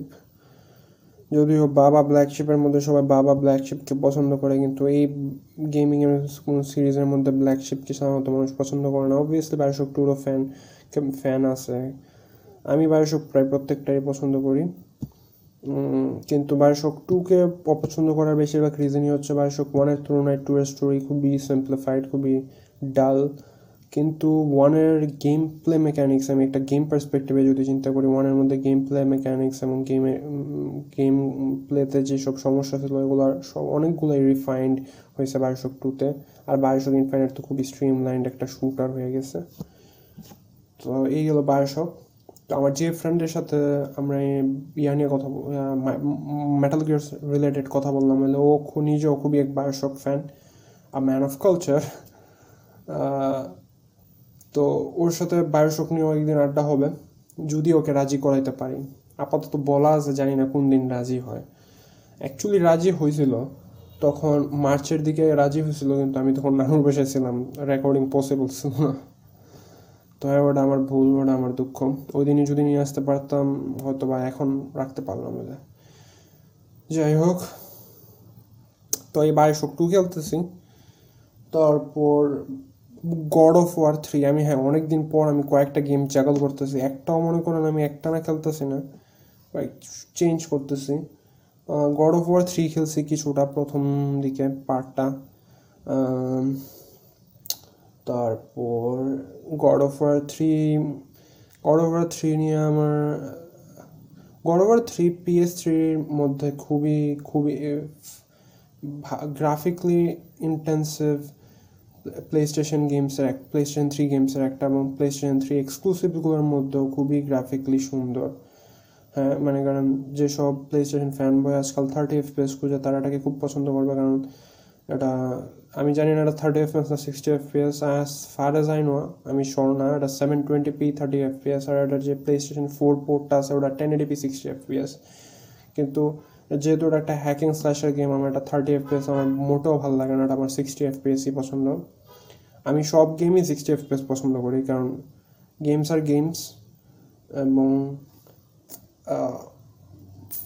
যদিও বাবা ব্ল্যাকশিপের মধ্যে সবাই বাবা ব্ল্যাকশিপকে পছন্দ করে, কিন্তু এই গেমিং এর কোনো সিরিজের মধ্যে ব্ল্যাকশিপকে সাধারণত মানুষ পছন্দ করে না। অবভিয়াসলি বায়োশক টুরও ফ্যান ফ্যান আছে, আমি বায়োশক প্রায় প্রত্যেকটাই পছন্দ করি, কিন্তু বায়োশক টুকে অপছন্দ করার বেশিরভাগ রিজনই হচ্ছে বায়োশক ওয়ানের তুলনায় টু এর স্টোরি খুবই সিম্পলিফাইড, খুবই ডাল। কিন্তু ওয়ানের গেম প্লে মেকানিক্স, আমি একটা গেম পার্সপেক্টিভে যদি চিন্তা করি, ওয়ানের মধ্যে গেম প্লে মেকানিক্স এবং গেমে গেম প্লেতে যেসব সমস্যা ছিল ওগুলো সব অনেকগুলোই রিফাইন্ড হয়েছে বায়োশক টুতে। আর বায়োশক ইনফাইনাইট তো খুবই স্ট্রিমলাইন্ড একটা শুটার হয়ে গেছে। তো এই হলো বায়োশক। তো আমার যে ফ্রেন্ডের সাথে আমরা ইয়া নিয়ে কথা, মেটাল গিয়ার রিলেটেড কথা বললাম, মানে ও নিজেও খুবই এক BioShock fan, a man of culture. তো ওর সাথে বায়োশক নিয়েও একদিন আড্ডা হবে, যদি ওকে রাজি করাইতে পারি। আপাতত বলা আছে, জানি না কোন দিন রাজি হয়। অ্যাকচুয়ালি রাজি হয়েছিল তখন মার্চের দিকে রাজি হয়েছিল, কিন্তু আমি তখন নানুর বাসায় ছিলাম, রেকর্ডিং পসিবল ছিল না। তো হ্যাঁ, ওটা আমার ভুল, ওটা আমার দুঃখ। ওই দিনই যদি নিয়ে আসতে পারতাম হয়তো, বা এখন রাখতে পারলাম না। যাই হোক, তো এই বায়োশক টু খেলতেছি। তারপর গড অফ ওয়ার থ্রি, আমি হ্যাঁ অনেকদিন পর আমি কয়েকটা গেম জাগল করতেছি, একটাও মনে করেন আমি একটা না খেলতেছি না, চেঞ্জ করতেছি। গড অফ ওয়ার থ্রি খেলছি কিছুটা প্রথম দিকে পার্টটা। তারপর God of War three God of War three নিয়ে আমার God of War three PS থ্রির মধ্যে খুবই খুবই গ্রাফিকলি ইন্টেন্সিভ প্লেস্টেশন গেমসের এক প্লেস্টেশন থ্রি গেমসের একটা, এবং প্লেস্টেশন থ্রি এক্সক্লুসিভগুলোর মধ্যেও খুবই গ্রাফিকলি সুন্দর। হ্যাঁ মানে কারণ যেসব প্লেস্টেশন ফ্যান বয় আজকাল থার্টি এফ পি এস খুঁজে, তারা এটাকে খুব পছন্দ করবে। কারণ এটা আমি জানি না এটা থার্টি এফ পি এস না sixty F P S, as far as I know আমি শোর না, এটা seven twenty P thirty F P S. আর এটার যে প্লেস্টেশন ফোর পোর্টটা আছে ওটা ten eighty P sixty F P S, কিন্তু যেহেতু ওটা একটা হ্যাকিং স্ল্যাশার গেম, আমার এটা থার্টি এফ পি এস আমার মোটেও ভালো লাগে না, এটা আমার সিক্সটি এফ পি এসই পছন্দ। আমি সব গেমই সিক্সটি এফ পি এস পছন্দ করি, কারণ গেমস আর গেমস, এবং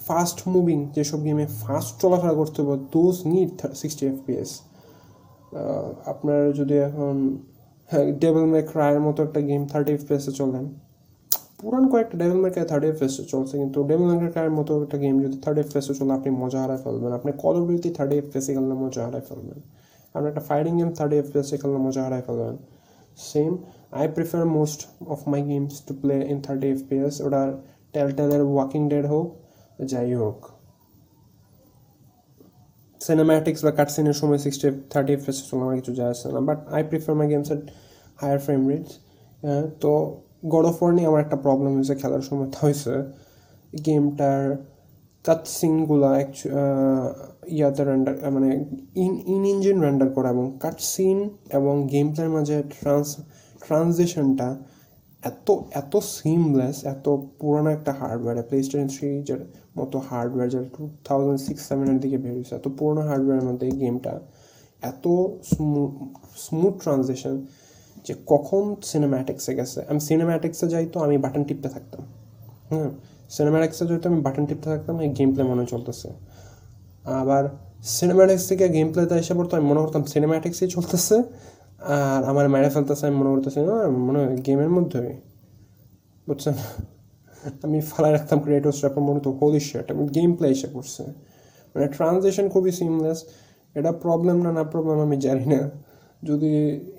ফাস্ট মুভিং যেসব গেমে ফাস্ট চলাফেরা করতে হবে, those need sixty F P S. আপনার যদি এখন ডেভিল মে ক্রাইয়ের মতো একটা গেম থার্টি এফ পি এসে চলেন, পুরান কয়েকটা Devil May Cry thirty F P এসে চলছে, কিন্তু ডেভিল মে ক্রাইয়ের মতো একটা গেম যদি থার্টি এফ পি এসে চলে, আপনি মজা হারায় ফেলবেন। আপনি Call of Duty thirty F P এসে খেললে মজা হারায় ফেলবেন, আপনি একটা fighting game thirty F P এসে খেললে মজা হারায় ফেলবেন। Same I prefer most of my games to play in thirty F P S, ওটা টেল টেলের ওয়াকিং ডেড হোক, যাই হোক, সিনেম্যাটিক্স বা কাটসিনের সময় sixty F thirty F P এসে চলে আমার কিছু যায় আসে না, but I prefer my games at higher frame rates. হ্যাঁ, তো গড অফ ওয়ার নিয়ে আমার একটা প্রবলেম হয়েছে খেলার সময়, তা হয়েছে গেমটার তার সিনগুলো অ্যাকচু ইয়াতে রেন্ডার মানে ইন ইন ইঞ্জিন রেন্ডার করা, এবং কাট সিন এবং গেম প্লের মাঝে ট্রান্স ট্রানজিশনটা এত এত সিমলেস, এত পুরোনো একটা হার্ডওয়্যার, প্লেস্টেশন থ্রি যেটা মতো হার্ডওয়্যার যেটা টু থাউজেন্ড সিক্স সেভেনের দিকে বেরিয়েছে, এত পুরোনো হার্ডওয়্যারের মধ্যে এই গেমটা এত স্মুথ স্মুথ ট্রানজিশন যে কখন সিনেম্যাটিক্সে গেছে। আমি সিনেম্যাটিক্সে যাই তো আমি বাটন টিপতে থাকতাম, হ্যাঁ সিনেম্যাটিক্সে যাই তো আমি বাটন টিপতে থাকতাম এই গেম প্লে মনে চলতেছে। আবার সিনেম্যাটিক্স থেকে গেম প্লেতে এসে পড়তো আমি মনে করতাম সিনেম্যাটিক্সই চলতেছে, আর আমার মেরে ফেলতেছে আমি মনে করতেছি না মনে হয় গেমের মধ্যে, বুঝছেন, আমি ফালাই রাখতাম ক্রিয়েটরসরা মনে হতো হোলি শিট আমি গেম প্লে এসে পড়ছে। মানে ট্রানজিশন খুবই সিমলেস, এটা প্রবলেম না না প্রবলেম আমি জানি না, যদি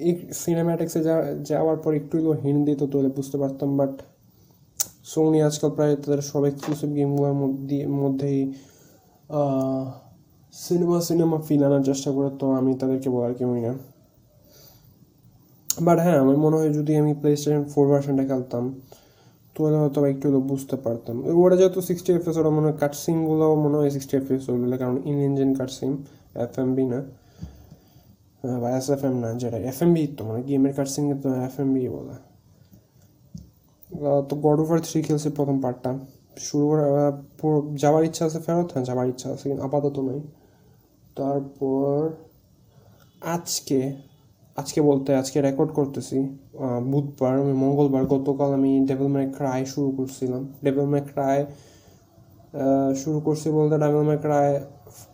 এই সিনেম্যাটিক্সে যা যাওয়ার পর একটু হিন্দি তো তোলে বুঝতে পারতাম। বাট সোনি আজকাল প্রায় তাদের সব এক্সক্লুসিভ গেমগুলোর মধ্যে মধ্যেই সিনেমা সিনেমা ফিল আনার চেষ্টা করে, তো আমি তাদেরকে বলার কেউই না। বাট হ্যাঁ আমার মনে হয় যদি আমি প্লেস্টেশন ফোর ভার্সনটা খেলতাম তাহলে হয়তো একটু হলেও বুঝতে পারতাম। ওটা যেহেতু সিক্সটি এফ এস, ওটা মনে হয় কাট সিনগুলোও মনে হয় সিক্সটি এফ এস ওগুলো, কারণ in engine cutscene, F M V না বা এস এফ এম না, যেটা এফ এম বি তো মানে গেমের কাট সিন কিন্তু এফ এম বি বলে। তো গড অফ ওয়ার থ্রি খেলছে প্রথম পার্টটা, শুরু যাওয়ার ইচ্ছা আছে ফেরত, হ্যাঁ যাওয়ার ইচ্ছা আছে কিন্তু আপাতত নেই। তারপর আজকে আজকে বলতে আজকে রেকর্ড করতেছি বুধবার, আমি মঙ্গলবার, গতকাল আমি ডেভিল মে ক্রাই শুরু করছিলাম। ডেভিল মে ক্রাই শুরু করছি বলতে ডেভিল মে ক্রাই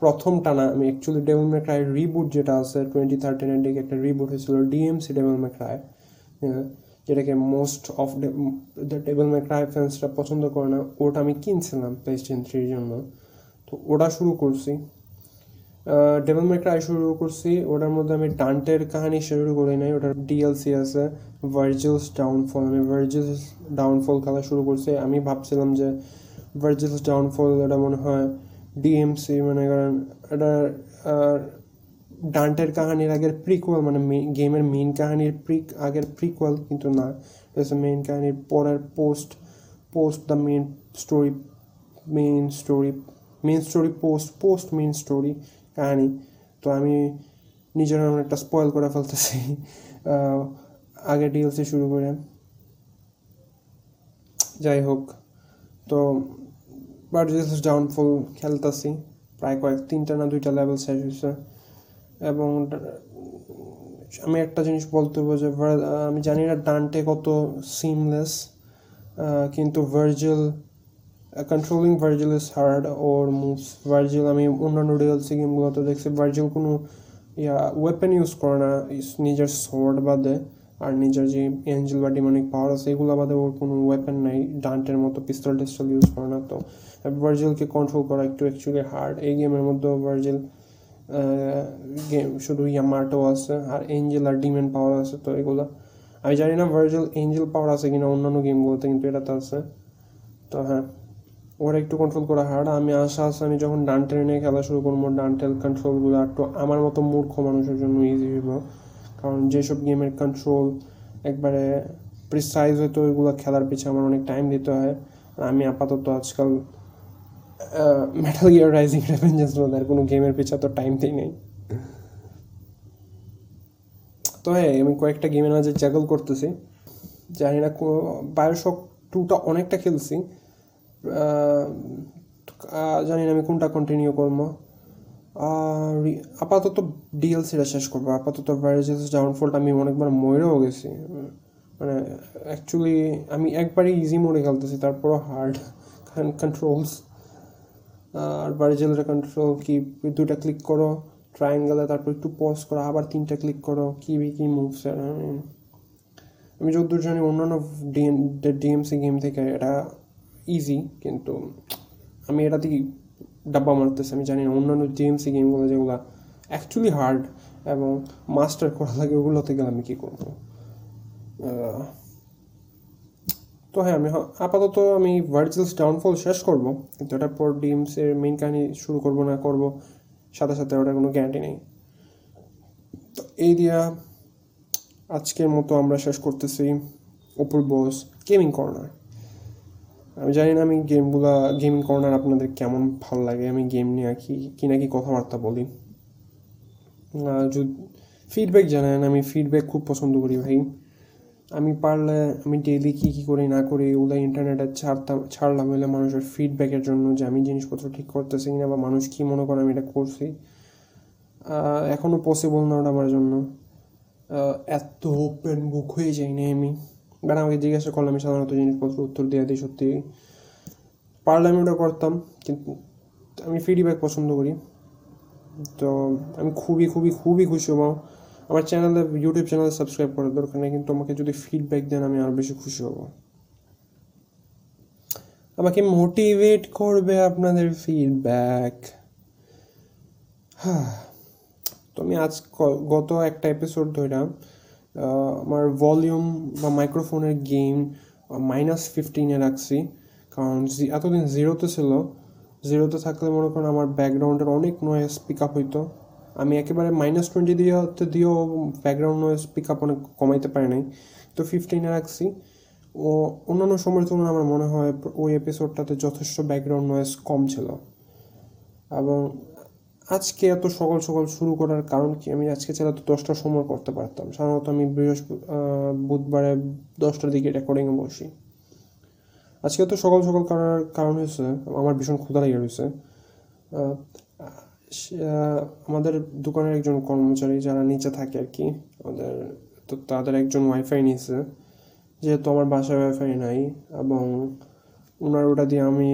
প্রথমটা না, আমি actually Devil May Cry reboot যেটা আছে টোয়েন্টি থার্টিনের দিকে একটা রিবুট হয়েছিল ডিএমসি ডেভিল মে ক্রাই, যেটাকে most of the Devil May Cry ফ্যান্সরা পছন্দ করে না, ওটা আমি কিনছিলাম প্লেস্টেশন থ্রির জন্য, তো ওটা শুরু করছি। ডেভিল মে ক্রাই শুরু করছি, ওটার মধ্যে আমি ডান্টের কাহিনী শুরু করি নাই, ওটার ডিএলসি আছে ভার্জিলস ডাউনফল, আমি ভার্জিলস ডাউনফল খেলা শুরু করছি। আমি ভাবছিলাম যে ভার্জিলস ডাউনফল এটা মনে হয় ডিএমসি মানে কারণ এটা ডান্টের কাহিনীর আগের প্রিকুয়াল, মানে গেমের মেইন কাহিনীর প্রি আগের প্রিকুয়াল, কিন্তু না, এটা মেইন কাহিনীর পরের post post the main story main story main story post post main story কাহিনি। তো আমি নিজের একটা স্পয়েল করে ফেলতেছি আগে ডিএলসি শুরু করে, যাই হোক। তো ভার্জিলস ডাউনফল খেলতেছি, প্রায় কয়েক তিনটা না দুইটা লেভেল শেষ হয়েছে। এবং আমি একটা জিনিস বলতে হবো যে আমি জানি না ডান্টে কত সিমলেস, কিন্তু Vergil controlling Vergil is hard ওর মুভস। ভার্জিল আমি অন্যান্য ডিএলসি গেমগুলোতে দেখছি ভার্জিল কোনো ইয়া ওয়েপেন ইউজ করে না, নিজের সোয়ার্ড বাদে আর নিজের যে এঞ্জেল বা ডিমনিক পাওয়ার আছে এগুলো বাদে ওর কোনো ওয়েপেন নাই, ডান্টের মতো পিস্তল টিস্তল ইউজ করে না। তো ভার্জিলকে কন্ট্রোল করা একটু অ্যাকচুয়ালি হার্ড এই গেমের মধ্যেও। ভার্জিল গেম শুধু ইয়ামাটো আছে আর এঞ্জেল আর ডিমেন পাওয়ার আছে, তো এগুলো আমি জানি না ভার্জিল এঞ্জেল পাওয়ার আছে কিনা অন্যান্য গেমগুলোতে, কিন্তু এটাতে আছে। তো হ্যাঁ ওরা একটু কন্ট্রোল করা হার্ড। আমি আশা আছে আমি যখন ডান্টেল নিয়ে খেলা শুরু করবো ডান্টেল কন্ট্রোলগুলো একটু আমার মতো মূর্খ মানুষের জন্য ইজি হইব, কারণ যেসব গেমের কন্ট্রোল একবারে প্রিসাইজ হয়তো ওইগুলো খেলার পিছনে আমার অনেক টাইম দিতে হয়। আমি আপাতত আজকাল মেটাল গিয়ার রাইজিং রেভেঞ্জেন্স মধ্যে আর কোনো গেমের পিছনে তো টাইমটাই নেই। তো হ্যাঁ আমি কয়েকটা গেমের মাঝে জাগল করতেছি, জানি না বায়োশক টুটা অনেকটা খেলছি, জানি না আমি কোনটা কন্টিনিউ করবো। আর আপাতত ডিএলসিটা শেষ করবো, আপাতত ভার্জিলস ডাউনফলটা আমি অনেকবার মরেও গেছি, মানে অ্যাকচুয়ালি আমি একবারই ইজি মোডে খেলতেছি তারপরও হার্ড কন্ট্রোলস। আর ভার্জিলটা কন্ট্রোল কি দুটা ক্লিক করো ট্রায়াঙ্গেলে, তারপর একটু পজ করো, আবার তিনটা ক্লিক করো, কী কী মুভস। আমি যতদূর জানি অন্যান্য ডিএম ডিএমসি গেম থেকে এটা ইজি, কিন্তু আমি এটা থেকে ডাব্বা মারতেছি। আমি জানি না অন্যান্য ডিএমসি গেমগুলো যেগুলো অ্যাকচুয়ালি হার্ড এবং মাস্টার করা লাগে ওগুলোতে গেলে আমি কী করবো। তো হ্যাঁ আমি আপাতত আমি ভার্জিলস ডাউনফল শেষ করবো, কিন্তু ওটার পর ডিএমসির মেইন কাহিনি শুরু করবো না করবো সাথে সাথে ওটার কোনো গ্যারান্টি নেই। তো এই দিয়া আজকের মতো আমরা শেষ করতেছি অপুর বস গেমিং কর্নার। আমি জানি না আমি গেমগুলো গেমিং কর্নার আপনাদের কেমন ভালো লাগে, আমি গেম নিয়ে আর কি কী না কি কথাবার্তা বলি, যদি ফিডব্যাক জানান। আমি ফিডব্যাক খুব পছন্দ করি ভাই। আমি পারলে আমি ডেইলি কী কী করি না করি ওগুলো ইন্টারনেটে ছাড়তাম ছাড়লাম হলে মানুষের ফিডব্যাকের জন্য, যে আমি জিনিসপত্র ঠিক করতেছি না বা মানুষ কী মনে করে আমি এটা করছি। এখনও পসিবল না ওটা আমার জন্য, এত ওপেন বুক হয়ে যাইনি আমি। কারণ আমাকে জিজ্ঞাসা করলে আমি সাধারণত জিনিসপত্র উত্তর দিয়ে দিই, সত্যি পারলে আমি ওটা করতাম। কিন্তু আমি ফিডব্যাক পছন্দ করি, তো আমি খুবই খুবই খুবই খুশি হব। আমার চ্যানেলে ইউটিউব চ্যানেল সাবস্ক্রাইব করার দরকার নেই, কিন্তু আমাকে যদি ফিডব্যাক দেন আমি আরও বেশি খুশি হব। আমাকে মোটিভেট করবে আপনাদের ফিডব্যাক। হ্যাঁ, তো আমি আজ গত একটা এপিসোড ধরলাম আমার ভলিউম বা মাইক্রোফোনের গেইন মাইনাস ফিফটিনে রাখছি, কারণ এতদিন জিরোতে ছিল। জিরোতে থাকলে মনে করেন আমার ব্যাকগ্রাউন্ডের অনেক নয়েজ পিক আপ হইতো। আমি একেবারে মাইনাস টোয়েন্টি দিয়ে হতে দিয়েও ব্যাকগ্রাউন্ড নয়েজ পিক আপ অনেক কমাইতে পারি নাই, তো ফিফটিনে রাখছি। ও অন্যান্য সময়ের তুলনায় আমার মনে হয় ওই এপিসোডটাতে যথেষ্ট ব্যাকগ্রাউন্ড নয়েজ কম ছিল। এবং আজকে এত সকাল সকাল শুরু করার কারণ কি, আমি আজকে ছাড়া তো দশটার সময় করতে পারতাম। সাধারণত আমি বৃহস্পতি বুধবারে দশটার দিকে রেকর্ডিংয়ে বসি। আজকে তো সকাল সকাল করার কারণ হয়েছে আমার ভীষণ ক্ষুধা লেগে রয়েছে। আমাদের দোকানের একজন কর্মচারী যারা নিচে থাকে আর কি, আমাদের তো তাদের একজন ওয়াইফাই নিয়েছে, যেহেতু আমার বাসায় ওয়াইফাই নাই এবং ওনার ওটা দিয়ে আমি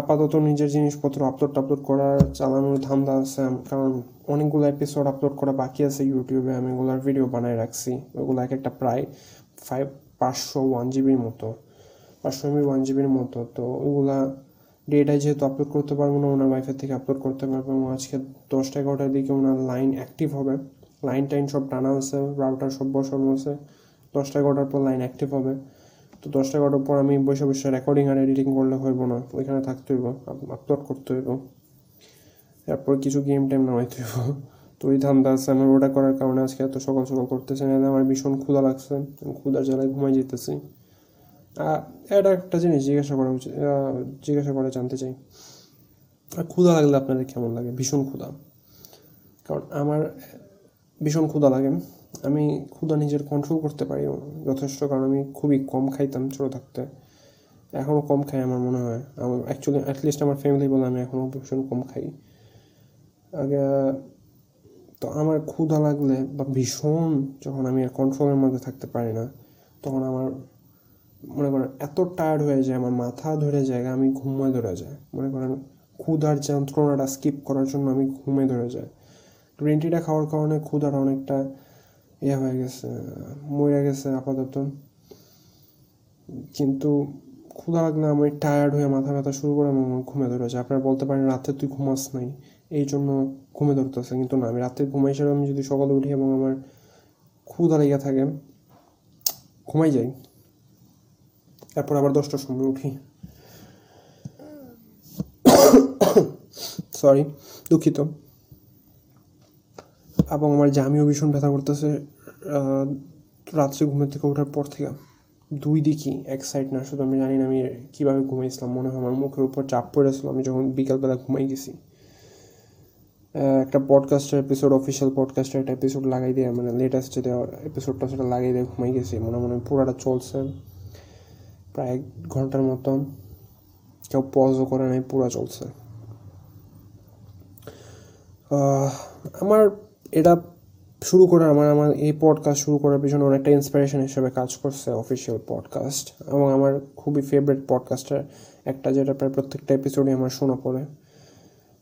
আপাতত নিজের জিনিসপত্র আপলোড টাপলোড করার চালানোর ধান্দা আছে। কারণ অনেকগুলো এপিসোড আপলোড করা বাকি আছে ইউটিউবে, আমি ওগুলোর ভিডিও বানায় রাখছি। ওগুলো এক একটা প্রায় ফাইভ পাঁচশো ওয়ান জিবির মতো পাঁচশো এমবি ওয়ান জিবির মতো। তো ওইগুলা ডেটায় যেহেতু আপলোড করতে পারবো না, ওনার ওয়াইফাই থেকে আপলোড করতে পারবো। আজকে দশটা এগারোটার দিকে ওনার লাইন অ্যাক্টিভ হবে, লাইন টাইন সব টানা আছে, রাউটার সব বসানো আছে। দশটা এগারোটার পর লাইন অ্যাক্টিভ হবে, তো দশটা এগারোটার পর আমি বসে বসে রেকর্ডিং আর এডিটিং করলে হইব না, ওইখানে থাকতে হইব, আপলোড করতে হইব, তারপর কিছু গেম টাইম নামাইতে হইব। তো ওই ধান্দা আছে আমার, ওটা করার কারণে আজকে এত সকাল সকাল করতেছে না। আমার ভীষণ ক্ষুধা লাগছে, আমি ক্ষুধার জ্বালায় ঘুমাই যেতেছি। এটা একটা জিনিস জিজ্ঞাসা করা উচিত, জিজ্ঞাসা করে জানতে চাই আর ক্ষুধা লাগলে আপনাদের কেমন লাগে? ভীষণ ক্ষুধা, কারণ আমার ভীষণ ক্ষুধা লাগে। আমি ক্ষুধা নিজের কন্ট্রোল করতে পারি যথেষ্ট, কারণ আমি খুবই কম খাইতাম ছোটো থাকতে, এখনও কম খাই আমার মনে হয়। আমার অ্যাকচুয়ালি অ্যাটলিস্ট আমার ফ্যামিলি বলে আমি এখনও ভীষণ কম খাই আগে। তো আমার ক্ষুধা লাগলে বা ভীষণ যখন আমি কন্ট্রোলের মধ্যে থাকতে পারি না, তখন আমার মনে করেন এত টায়ার্ড হয়ে যায়, আমার মাথা ধরে যায়, আমি ঘুমে ধরে যায়। মনে করেন ক্ষুধার যন্ত্রণাটা স্কিপ করার জন্য আমি ঘুমে ধরে যাই। টোয়েন্টিটা খাওয়ার কারণে ক্ষুধাটা অনেকটা ইয়ে হয়ে গেছে, মরে গেছে আপাতত। কিন্তু ক্ষুধা লাগলে আমি টায়ার্ড হয়ে মাথা ব্যথা শুরু করে আমার ঘুমে ধরে যায়। আপনারা বলতে পারেন রাতে তুই ঘুমাস নাই এই জন্য ঘুমে ধরতেছে, কিন্তু না, আমি রাতে ঘুমাই সেরকম। আমি যদি সকালে উঠি এবং আমার ক্ষুধা লেগে থাকে ঘুমাই যাই, তারপর আবার দশটার সময় উঠি। সরি, দুঃখিত। এবং আমার জামিও ভীষণ ব্যথা করতেছে রাত্রে ঘুমের থেকে ওঠার পর থেকে, দুই দিকই, এক সাইড না। শুধু আমি জানি না আমি কীভাবে ঘুমাইছিলাম, মনে হয় আমার মুখের উপর চাপ পড়েছিল আমি যখন বিকালবেলা ঘুমাই গেছি। একটা পডকাস্টের এপিসোড, অফিসিয়াল পডকাস্টের একটা এপিসোড লাগাই দিয়ে, মানে লেটেস্ট যেটা এপিসোডটা সেটা লাগাই দিয়ে ঘুমাই গেছি। মনে মনে পুরোটা চলছে প্রায় এক ঘন্টার মতন, কেউ পজও করে নাই, পুরো চলছে। আমার এটা শুরু করার আমার আমার এই পডকাস্ট শুরু করার পিছনে অনেকটা ইন্সপিরেশন হিসেবে কাজ করছে অফিসিয়াল পডকাস্ট, এবং আমার খুবই ফেভারিট পডকাস্টার একটা, যেটা প্রায় প্রত্যেকটা এপিসোডে আমার শোনা পড়ে।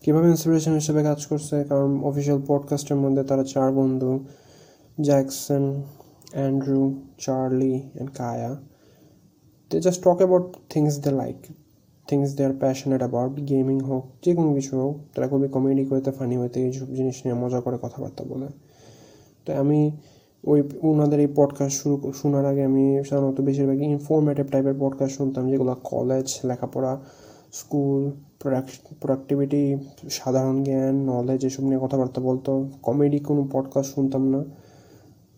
কীভাবে ইন্সপিরেশন হিসেবে কাজ করছে, কারণ অফিসিয়াল পডকাস্টের মধ্যে তারা চার বন্ধু, Jackson, Andrew, Charlie and Kaya, they just talk about things they like, things they are passionate about, gaming হোক যে কোনো কিছু হোক। তারা খুবই কমেডি করতে, ফানি হইতে, এইসব জিনিস নিয়ে মজা করে কথাবার্তা বলে। তো আমি ওই ওনাদের এই পডকাস্ট শুরু শোনার আগে আমি সাধারণত বেশিরভাগই ইনফরমেটিভ টাইপের পডকাস্ট শুনতাম, যেগুলো কলেজ, লেখাপড়া, স্কুল, প্রোডাক্টিভিটি, সাধারণ জ্ঞান, নলেজ এসব নিয়ে কথাবার্তা বলতো। কমেডি কোনো পডকাস্ট শুনতাম না।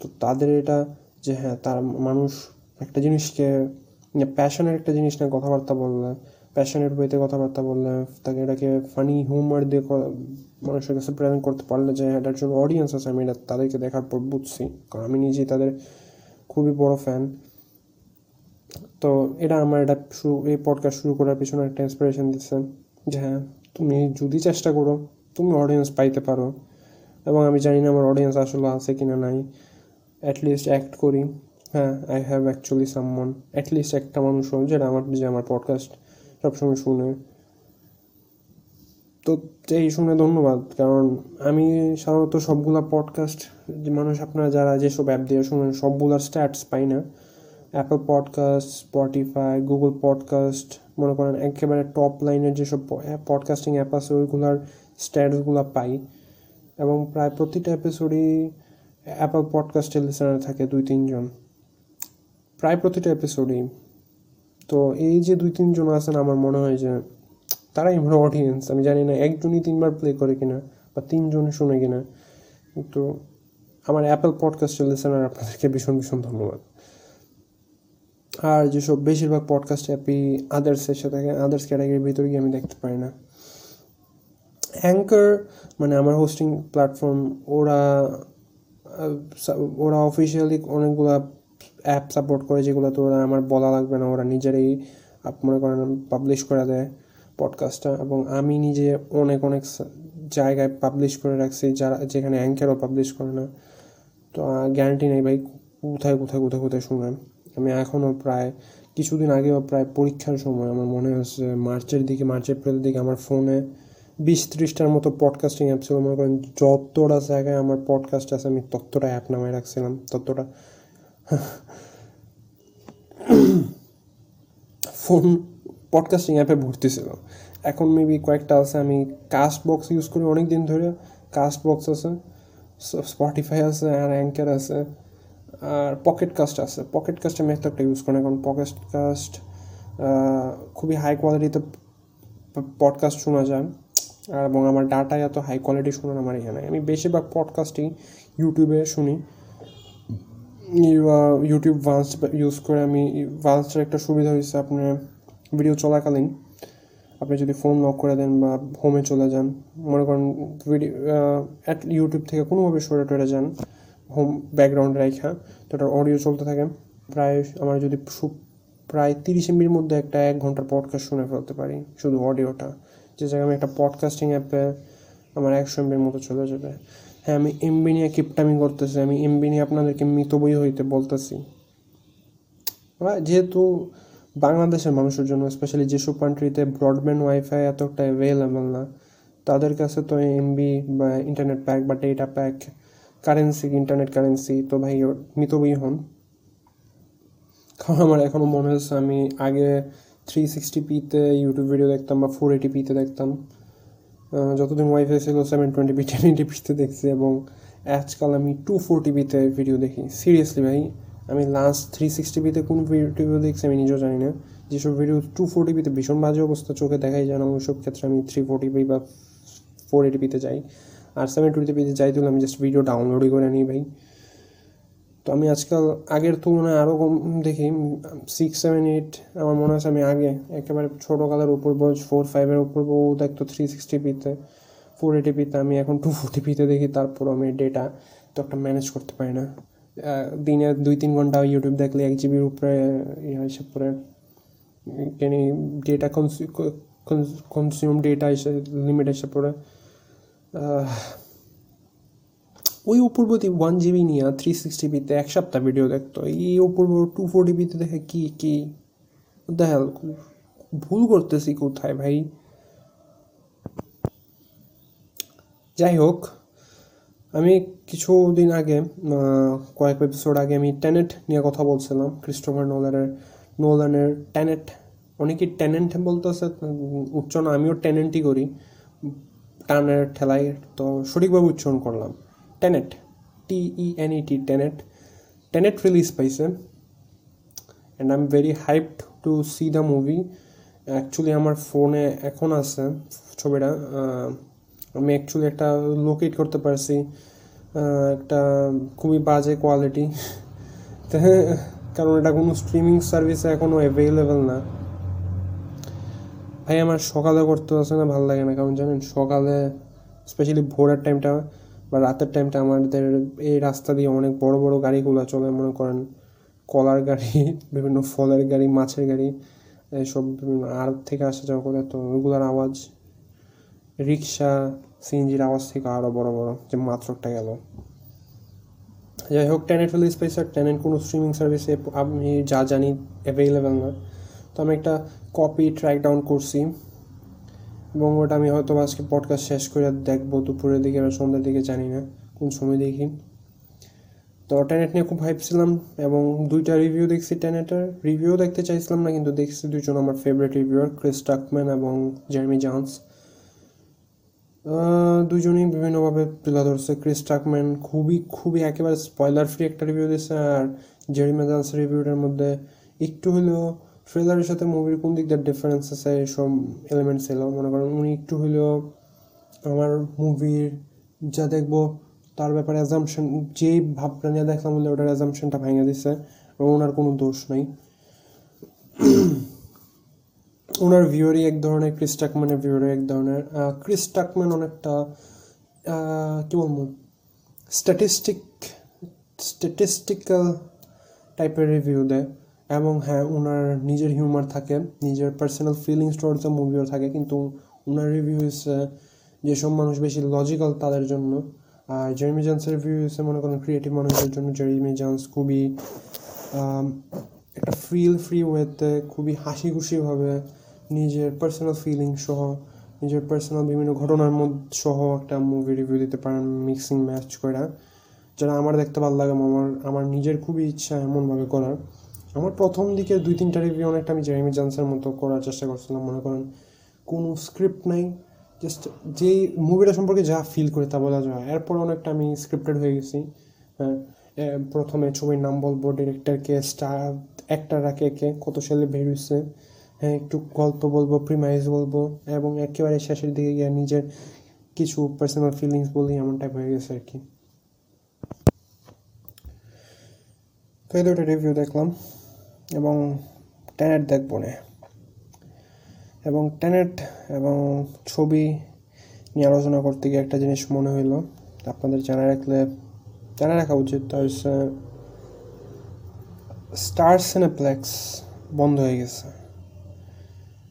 তো তাদের এটা যে হ্যাঁ, তার মানুষ একটা জিনিসকে প্যাশনের একটা জিনিস না কথাবার্তা বললে, প্যাশনের বইতে কথাবার্তা বললে, তাকে এটাকে ফানি হিউমার দিয়ে মানুষের কাছে প্রেজেন্ট করতে পারলে যে এটার জন্য অডিয়েন্স আছে, আমি এটা তাদেরকে দেখার পর বুঝছি, কারণ আমি নিজেই তাদের খুবই বড় ফ্যান। তো এটা আমার এটা শুরু এই পডকাস্ট শুরু করার পিছনে একটা ইন্সপিরেশন দিচ্ছে যে হ্যাঁ, তুমি যদি চেষ্টা করো তুমি অডিয়েন্স পাইতে পারো। এবং আমি জানি না আমার অডিয়েন্স আসলে আছে কি না নাই, অ্যাটলিস্ট অ্যাক্ট করি, হ্যাঁ I have actually someone, at least একটা মানুষ হল যেটা আমার যে আমার পডকাস্ট সবসময় শুনে। তো এই শুনে ধন্যবাদ, কারণ আমি সাধারণত সবগুলা পডকাস্ট যে মানুষ আপনারা যারা যেসব অ্যাপ দিয়ে শুনেন সবগুলার স্ট্যাটস পাই না। Apple podcast, Spotify, Google podcast, মনে করেন একেবারে টপ লাইনের যেসব পডকাস্টিং অ্যাপ আছে ওইগুলার স্ট্যাটসগুলো পাই। এবং প্রায় প্রতিটা এপিসোডই অ্যাপল পডকাস্টের লিসেনার থাকে দুই তিনজন, প্রায় প্রতিটা এপিসোডেই। তো এই যে দুই তিনজন আছেন, আমার মনে হয় যে তারাই আমার অডিয়েন্স। আমি জানি না একজনই তিনবার প্লে করে কিনা বা তিনজন শুনে কিনা, কিন্তু আমার অ্যাপল পডকাস্টের লিসেনার আপনাদেরকে ভীষণ ভীষণ ধন্যবাদ। আর যেসব বেশিরভাগ পডকাস্ট অ্যাপই আদার্সের সাথে আদার্স ক্যাটাগরির ভিতরে গিয়ে আমি দেখতে পারি না। অ্যাঙ্কার মানে আমার হোস্টিং প্ল্যাটফর্ম, ওরা ওরা অফিসিয়ালি অনেকগুলো অ্যাপ সাপোর্ট করে যেগুলো তো ওরা আমার বলা লাগবে না, ওরা নিজেরাই মনে করেন পাবলিশ করে দেয় পডকাস্টটা। এবং আমি নিজে অনেক অনেক জায়গায় পাবলিশ করে রাখছি যারা যেখানে অ্যাঙ্কারও পাবলিশ করে না। তো গ্যারান্টি নেই ভাই কোথায় কোথায় কোথায় কোথায় শুনেন। আমি এখনও প্রায় কিছুদিন আগেও প্রায় পরীক্ষার সময় আমার মনে হচ্ছে মার্চের দিকে, মার্চ এপ্রিলের দিকে আমার ফোনে বিশ ত্রিশটার মতো পডকাস্টিং অ্যাপ ছিল। মনে করেন যতটা জায়গায় আমার পডকাস্ট আছে আমি ততটা অ্যাপ নামায় রাখছিলাম, ততটা ফোন পডকাস্টিং অ্যাপে ভর্তি ছিল। এখন মেবি কয়েকটা আছে, আমি কাস্ট বক্স ইউজ করি অনেক দিন ধরে, কাস্ট বক্স আছে, স্পটিফাই আছে, আর অ্যাঙ্কার আছে, আর পকেট কাস্ট আছে। পকেট কাস্ট আমি একটা ইউজ করি না, কারণ পকেট কাস্ট খুবই হাই কোয়ালিটিতে পডকাস্ট শোনা যায়, আর এবং আমার ডাটা এত হাই কোয়ালিটি শোনান আমার এখানে। আমি বেশিরভাগ পডকাস্টই ইউটিউবে শুনি, ইউটিউব ভান্স ইউজ করে। আমি ভান্সের একটা সুবিধা হয়েছে, আপনার ভিডিও চলাকালীন আপনি যদি ফোন লক করে দেন বা হোমে চলে যান, মনে করেন ভিডিও অ্যাট ইউটিউব থেকে কোনোভাবে সরে টরে যান হোম ব্যাকগ্রাউন্ড রাইখা, তো ওটার অডিও চলতে থাকে। প্রায় আমার যদি প্রায় তিরিশ এমবির মধ্যে একটা এক ঘন্টার পডকাস্ট শুনে ফেলতে পারি শুধু অডিওটা, যে জায়গায় আমি একটা পডকাস্টিং অ্যাপে আমার একশো এমবির মতো চলে যাবে। হ্যাঁ, আমি এমবি নিয়ে কিপটামি করতেছি, আমি এমবি নিয়ে আপনাদেরকে মিতবই হইতে বলতেছি, যেহেতু বাংলাদেশের মানুষের জন্য স্পেশালি যেসব কান্ট্রিতে ব্রডব্যান্ড ওয়াইফাই এতটা অ্যাভেলেবেল না, তাদের কাছে তো এমবি বা ইন্টারনেট প্যাক বা data pack currency, internet currency. তো ভাই মিতবই হন, কারণ আমার এখনও মনে হচ্ছে আমি আগে থ্রি সিক্সটি পিতে ইউটিউব ভিডিও দেখতাম বা ফোর এইটি পিতে দেখতাম, যতদিন ওয়াইফাই ছিল seven twenty P ten eighty পিতে দেখছি, এবং আজকাল আমি টু ফোর টিভিতে ভিডিও দেখি। সিরিয়াসলি ভাই, আমি লাস্ট থ্রি সিক্সটি পিতে কোন ভিডিও দেখছি আমি নিজেও জানি না। যেসব ভিডিও টু ফোর টিভিতে ভীষণ বাজে অবস্থা, চোখে দেখাই যায় না, ওইসব ক্ষেত্রে আমি থ্রি ফোর টিভি বা ফোর এইটি পিতে যাই। আর সেভেন টোয়েন্টি পিতে যাই তাহলে আমি জাস্ট ভিডিও ডাউনলোডই করে নিই ভাই। তো আমি আজকাল আগের তুলনায় আরও কম দেখি, সিক্স সেভেন এইট। আমার মনে আছে আমি আগে একেবারে ছোটোকালের উপর বয়স ফোর ফাইভের উপর বউ দেখতো থ্রি সিক্সটি পিতে ফোর এইটি পিতে, আমি এখন টু ফোরটি পিতে দেখি। তারপর আমি ডেটা তো একটা ম্যানেজ করতে পারি না, দিনে দুই তিন ঘন্টা ইউটিউব দেখলে এক জিবির উপরে হিসাব করে কেন ডেটা কনজিউম ডেটা হিসেবে লিমিট হিসাব করে ওই অপূর্বতে ওয়ান জিবি নিয়ে থ্রি সিক্সটি পিতে এক সপ্তাহ ভিডিও দেখতো। এই অপূর্ব টু ফোরটি পিতে দেখে কী কী দেখা ভুল করতেছি কোথায় ভাই। যাই হোক, আমি কিছুদিন আগে কয়েক এপিসোড আগে আমি টেনেট নিয়ে কথা বলছিলাম, ক্রিস্টোফার নোলানের নোলানের টেনেট। অনেকেই টেনেন্ট বলতেছে উচ্চারণ, আমিও টেনেন্টই করি টানের ঠেলায়, তো সঠিকভাবে উচ্চারণ করলাম Tenet, T E N E T, Tenet. Tenet release পাইছে and I am very hyped to see the movie. Actually আমার ফোনে এখন আছে ছবিটা, আমি অ্যাকচুয়ালি একটা লোকেট করতে পারছি, একটা খুবই বাজে কোয়ালিটি। কারণ এটা কোনো স্ট্রিমিং সার্ভিসে এখনও অ্যাভেলেবেল না। ভাই আমার সকালে করতে পারছে না, ভালো লাগে না, কারণ জানেন সকালে স্পেশালি ভোরের টাইমটা বা রাতের টাইমটা আমাদের এই রাস্তা দিয়ে অনেক বড় বড় গাড়িগুলো চলে, মনে করেন কলার গাড়ি, বিভিন্ন ফলের গাড়ি, মাছের গাড়ি, এইসব বিভিন্ন আড়ত থেকে আসা যাওয়া করে, তো ওইগুলোর আওয়াজ, রিক্সা, সিএনজির আওয়াজ থেকে আরও বড় বড় যে মাত্রটা গেল। যাই হোক, টেনেট ফেলে স্পেসার টেনেট কোনো স্ট্রিমিং সার্ভিসে আমি যা জানি অ্যাভেলেবেল না, তো আমি একটা কপি ট্র্যাক ডাউন করছি এবং ওটা আমি হয়তো আজকে পডকাস্ট শেষ করে দেখবো দুপুরের দিকে বা সন্ধ্যার দিকে, জানি না কোন সময় দেখি। তো টেনেট নিয়ে খুব হাইপ ছিলাম এবং দুইটা রিভিউ দেখছি টেনেটের, রিভিউ দেখতে চাইছিলাম না কিন্তু দেখছি দুজন আমার ফেভারিট রিভিউয়ার ক্রিস টাকম্যান এবং জেরেমি জান্স, দুজনেই বিভিন্নভাবে তুলে ধরছে। ক্রিস টাকম্যান খুবই খুবই একেবারে স্পয়লার ফ্রি একটা রিভিউ দিচ্ছে, আর জেরেমি জান্স রিভিউটার মধ্যে একটু হলেও ট্রেলারের সাথে মুভির কোন দিক দিয়ে ডিফারেন্স আছে এইসব এলিমেন্টস এলো। মনে করেন উনি একটু হলেও আমার মুভির যা দেখবো তার ব্যাপারে অ্যাজাম্পশন, যেই ভাবনা নিয়ে দেখলাম বলে ওটার অ্যাজাম্পশনটা ভেঙে দিচ্ছে এবং ওনার কোনো দোষ নেই। ওনার ভিউরই এক ধরনের, ক্রিস টাকম্যানের ভিউরই এক ধরনের। ক্রিস টাকম্যান অনেকটা কী বলবো স্ট্যাটিস্টিক স্ট্যাটিস্টিক্যাল টাইপের রিভিউ দেয়, এবং হ্যাঁ ওনার নিজের হিউমার থাকে, নিজের পার্সোনাল ফিলিংস টুয়ার্ডস দ্য মুভিও থাকে, কিন্তু ওনার রিভিউ হচ্ছে যেসব মানুষ বেশি লজিক্যাল তাদের জন্য। আর জেরেমি জান্সের রিভিউ হচ্ছে মনে করেন ক্রিয়েটিভ মানুষদের জন্য। জেরেমি জান্স খুবই একটা ফিল ফ্রি ওয়েতে খুবই হাসি খুশিভাবে নিজের পার্সোনাল ফিলিংস সহ নিজের পার্সোনাল বিভিন্ন ঘটনার মধ্যে সহ একটা মুভি রিভিউ দিতে পারেন মিক্সিং ম্যাচ করে, যারা আমার দেখতে ভালো লাগে। আমার আমার নিজের খুবই ইচ্ছা এমনভাবে করার। আমার প্রথম দিকে দুই তিনটা রিভিউ অনেকটা আমি জেরেমি জান্সের মতো করার চেষ্টা করছিলাম। মনে করেন কোনো স্ক্রিপ্ট নাই, জাস্ট যেই মুভিটা সম্পর্কে যা ফিল করে তা বলা যায়। এরপর অনেকটা আমি স্ক্রিপ্টেড হয়ে গেছি। হ্যাঁ, প্রথমে ছবির নাম বলবো, ডিরেক্টরকে, স্টার অ্যাক্টাররা কে কে, কত সালে বের হয়েছে, হ্যাঁ একটু গল্প বলবো, প্রিমাইজ বলবো, এবং একেবারে শেষের দিকে গিয়ে নিজের কিছু পার্সোনাল ফিলিংস বলি, এমন টাইপ হয়ে গেছে আর কি। তো এই দুটো রিভিউ দেখলাম এবং টেনেট দেখবো না, এবং টেনেট এবং ছবি নিয়ে আলোচনা করতে গিয়ে একটা জিনিস মনে হইলো আপনাদের জানা রাখলে জানা রাখা উচিত, তা হচ্ছে স্টার সিনেপ্লেক্স বন্ধ হয়ে গেছে।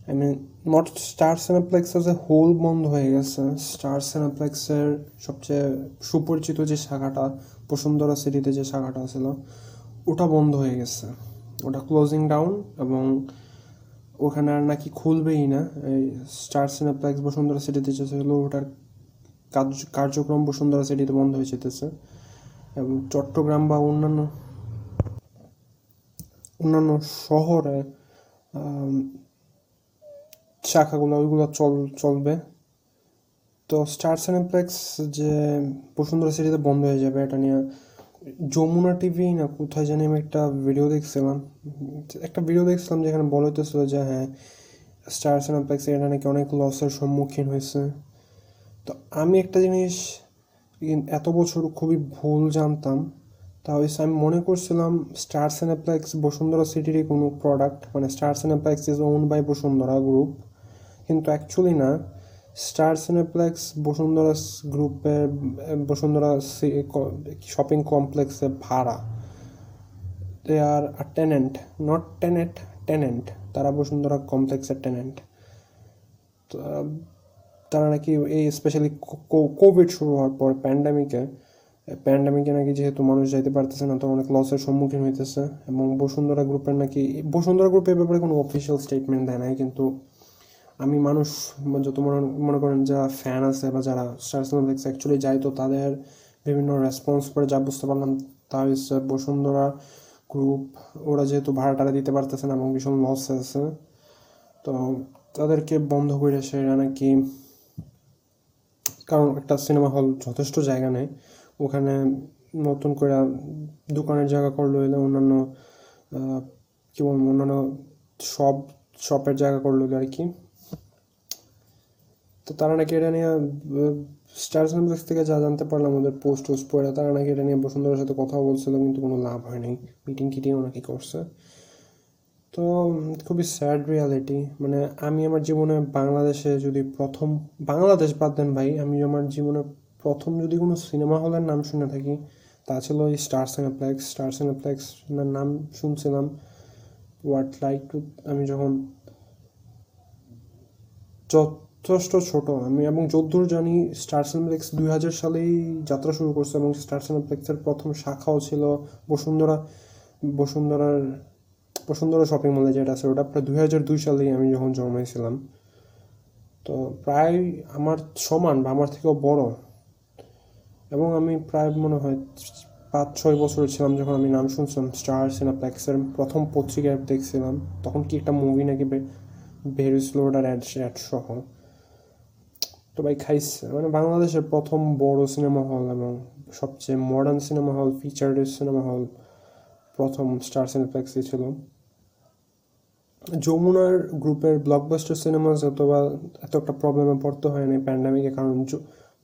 I mean not Star Cineplex as a whole বন্ধ হয়ে গেছে। স্টার সিনেপ্লেক্সের সবচেয়ে সুপরিচিত যে শাখাটা বসুন্ধরা সিটিতে যে শাখাটা ছিল ওটা বন্ধ হয়ে গেছে, ওটা ক্লোজিং ডাউন, এবং ওখানে আর নাকি খুলবেই না। এই স্টার সিনেপ্লেক্স বসুন্ধরা সিটিতে যেগুলো ওটার কার্য কার্যক্রম বসুন্ধরা সিটিতে বন্ধ হয়ে যেতেছে, এবং চট্টগ্রাম বা অন্যান্য অন্যান্য শহরে শাখাগুলো ওইগুলো চল চলবে তো স্টার সিনেপ্লেক্স যে বসুন্ধরা সিটিতে বন্ধ হয়ে যাবে এটা নিয়ে যমুনা টিভি না কোথায় জানি আমি একটা ভিডিও দেখছিলাম একটা ভিডিও দেখছিলাম যেখানে বলা হইতেছিল যে হ্যাঁ স্টার সিনেপ্লেক্স এটা নাকি অনেক লসের সম্মুখীন হয়েছে। তো আমি একটা জিনিস এত বছর খুবই ভুল জানতাম, তা হয়েছে আমি মনে করছিলাম স্টার সিনেপ্লেক্স বসুন্ধরা সিটিরই কোনো প্রোডাক্ট, মানে Star Cineplex is own by Bashundhara group, কিন্তু অ্যাকচুয়ালি না। স্টার সিনেপ্লেক্স বসুন্ধরা গ্রুপে বসুন্ধরা শপিং কমপ্লেক্সে ভাড়া, they are a tenant, not Tenet tenant তারা বসুন্ধরা কমপ্লেক্সের টেনেন্ট। তারা নাকি এই স্পেশালি কোভিড শুরু হওয়ার পর প্যান্ডামিকে প্যান্ডামিকে নাকি যেহেতু মানুষ যাইতে পারতেছে না তো অনেক লসের সম্মুখীন হইতেছে, এবং বসুন্ধরা গ্রুপের নাকি বসুন্ধরা গ্রুপের ব্যাপারে কোনো অফিসিয়াল স্টেটমেন্ট দেয় নাই, কিন্তু আমি মানুষ যত মনে মনে করেন যারা ফ্যান আছে বা যারা স্টার সিনেপ্লেক্স অ্যাকচুয়ালি যায় তো তাদের বিভিন্ন রেসপন্স করে যা বুঝতে পারলাম তা হচ্ছে বসুন্ধরা গ্রুপ ওরা যেহেতু ভাড়াটারা দিতে পারতেছে না এবং ভীষণ লস আছে, তো তাদেরকে বন্ধ করে সেটা নাকি, কারণ একটা সিনেমা হল যথেষ্ট জায়গা নেই, ওখানে নতুন করে দোকানের জায়গা করলো, এলে অন্যান্য কী বলবো অন্যান্য সব শপের জায়গা করলো আর কি। তো তারা নাকি এটা নিয়ে স্টার সিনেপ্লেক্স থেকে যা জানতে পারলাম আমাদের পোস্ট টোস্ট পড়ে, তারা নাকি এটা নিয়ে বসুন্ধরার সাথে কথা বলছিল, কিন্তু কোনো লাভ হয়নি, মিটিং কিটিং নাকি করছে। তো খুবই স্যাড রিয়ালিটি। মানে আমি আমার জীবনে বাংলাদেশে যদি প্রথম, বাংলাদেশ বাদ দেন ভাই, আমি আমার জীবনে প্রথম যদি কোনো সিনেমা হলের নাম শুনে থাকি তা ছিল ওই স্টার সিনেপ্লেক্স। স্টার সিনেপ্লেক্স নাম শুনছিলাম হোয়াট লাইক টু, আমি যখন যথেষ্ট ছোটো, আমি এবং যদ্দূর জানি স্টার সিনেপ্লেক্স দুই হাজার সালেই যাত্রা শুরু করছে, এবং স্টার সিনেপ্লেক্সের প্রথম শাখাও ছিল বসুন্ধরা, বসুন্ধরার বসুন্ধরা শপিং মলে যেটা আছে, ওটা প্রায় দুই হাজার দুই সালেই আমি যখন জন্মাইছিলাম। তো প্রায় আমার সমান বা আমার থেকেও বড়, এবং আমি প্রায় মনে হয় পাঁচ ছয় বছর ছিলাম যখন আমি নাম শুনছিলাম স্টার সিনেপ্লেক্সের। প্রথম পত্রিকায় দেখছিলাম তখন কি একটা মুভি নাকি বের হয়েছিল, ওটার অ্যাড অ্যাড সহ। তো ভাই খাইছে, মানে বাংলাদেশের প্রথম বড় সিনেমা হল এবং সবচেয়ে modern cinema hall, featured cinema hall প্রথম স্টার সিনেপ্লেক্সই ছিল। যমুনার গ্রুপের ব্লকবাস্টার সিনেমা অথবা এত একটা প্রবলেমে পড়তে হয়নি প্যান্ডামিকে, কারণ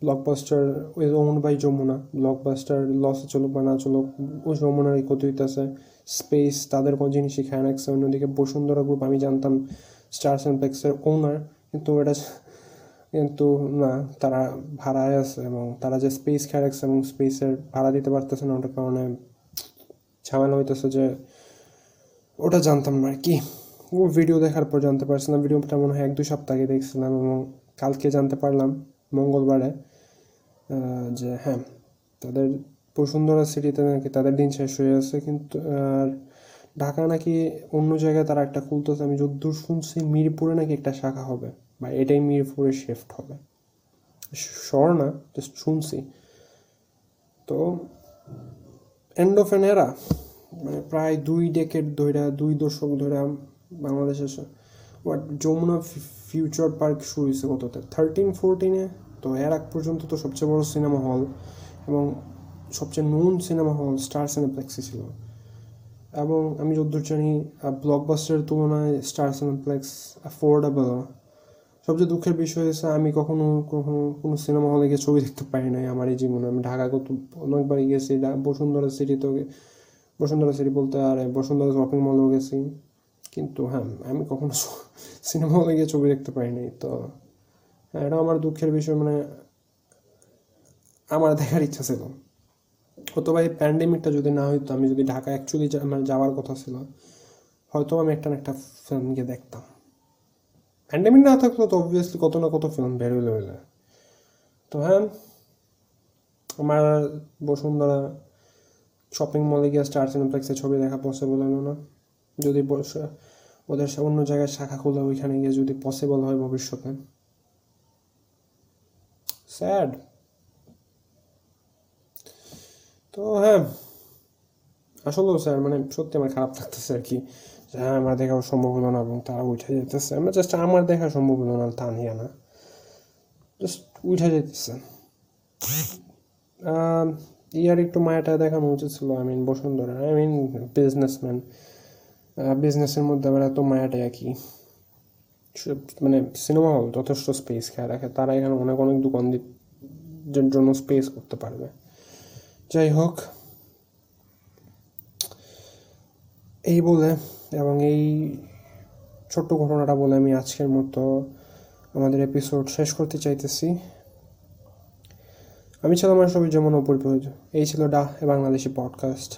blockbuster is owned by Jamuna. Blockbuster লসে চলুক বা না চলুক, ওই যমুনারই ক্ষতি হইতেছে। স্পেস তাদের কোনো জিনিসই খায় রাখছে। অন্যদিকে বসুন্ধরা গ্রুপ, আমি জানতাম স্টার সিনেপ্লেক্সের ওনার, কিন্তু এটা কিন্তু না, তারা ভাড়ায় আছে এবং তারা যে স্পেস খায় রাখছে এবং স্পেসের ভাড়া দিতে পারতেছে না, ওটার কারণে ঝামেলা হইতেছে। যে ওটা জানতাম না আর কি, ও ভিডিও দেখার পর জানতে পারছিলাম। ভিডিওটা মনে হয় এক দুই সপ্তাহ আগে দেখছিলাম এবং কালকে জানতে পারলাম মঙ্গলবারে যে হ্যাঁ, তাদের বসুন্ধরা সিটিতে নাকি তাদের দিন শেষ হয়ে আছে। কিন্তু আর ঢাকা নাকি অন্য জায়গায় তারা একটা খুলতেছে, আমি যদ্দূর শুনছি মিরপুরে নাকি একটা শাখা হবে বা এটাই মিরপুরে শিফট হবে, শোর না, জাস্ট শুনছি। তো এন্ড অফ এন এরা, মানে প্রায় দুই ডেকেড ধরে, দুই দশক ধরে বাংলাদেশের হোয়াট যমুনা ফিউচার পার্ক শুরু হয়েছে কততে থার্টিন ফোরটিনে। তো এর আগ পর্যন্ত তো সবচেয়ে বড় সিনেমা হল এবং সবচেয়ে নতুন সিনেমা হল স্টার সিনেপ্লেক্সই ছিল। এবং আমি যদ্দূর জানি ব্লকবাস্টারের তুলনায় স্টার সিনেপ্লেক্স অ্যাফোর্ডেবল। সবচেয়ে দুঃখের বিষয় হচ্ছে আমি কখনো কখনো কোনো সিনেমা হলে গিয়ে ছবি দেখতে পারি নাই আমার এই জীবনে। আমি ঢাকা কত অনেকবারই গেছি, বসুন্ধরা সিটিতেও, বসুন্ধরা সিটি বলতে আর বসুন্ধরা শপিং মলেও গেছি, কিন্তু হ্যাঁ আমি কখনো সিনেমা হলে গিয়ে ছবি দেখতে পারি নাই। তো হ্যাঁ, এটা আমার দুঃখের বিষয়, মানে আমার দেখার ইচ্ছা ছিল। হয়তো বা এই প্যান্ডেমিকটা যদি না হইতো, আমি যদি ঢাকা অ্যাকচুয়ালি আমার যাওয়ার কথা ছিল, হয়তো আমি একটা না একটা ফিল্ম গিয়ে দেখতাম। প্যান্ডেমিক না থাকলে তো অবভিয়াসলি কত না কত ফিল্ম বের হইলে হইলে। তো হ্যাঁ, আমার বসুন্ধরা শপিং মলে গিয়ে স্টার সিনেপ্লেক্সে ছবি দেখা পসিবল হলো না। যদি ওদের অন্য জায়গায় শাখা খোলা ওইখানে গিয়ে যদি পসিবল হয় ভবিষ্যতে, স্যাড। তো হ্যাঁ, আসলেও স্যার, মানে সত্যি আমার খারাপ লাগতেছে আর কি। হ্যাঁ, আমার দেখা সম্ভব হলো না এবং তারা উঠে যেতেছে। আমরা জাস্ট আমার দেখা সম্ভব হলো না তা নিয়ে না, জাস্ট উঠে যেতেছে। ইয়ার একটু মায়াটা দেখানো উচিত ছিল, I mean Bashundhara, I mean businessman, বিজনেসের মধ্যে আবার এত মায়াটা একই। মানে সিনেমা হল যথেষ্ট স্পেস খেয়ে রাখে, তারা এখানে অনেক অনেক দোকান দির জন্য স্পেস করতে পারবে। যাই হোক, এই বলে এবং এই ছোট্ট ঘটনাটা বলে আমি আজকের মতো আমাদের এপিসোড শেষ করতে চাইতেছি। আমি ছিলাম আমার সবই যেমন অপরিপজ, এই ছিল duh a Bangladeshi podcast,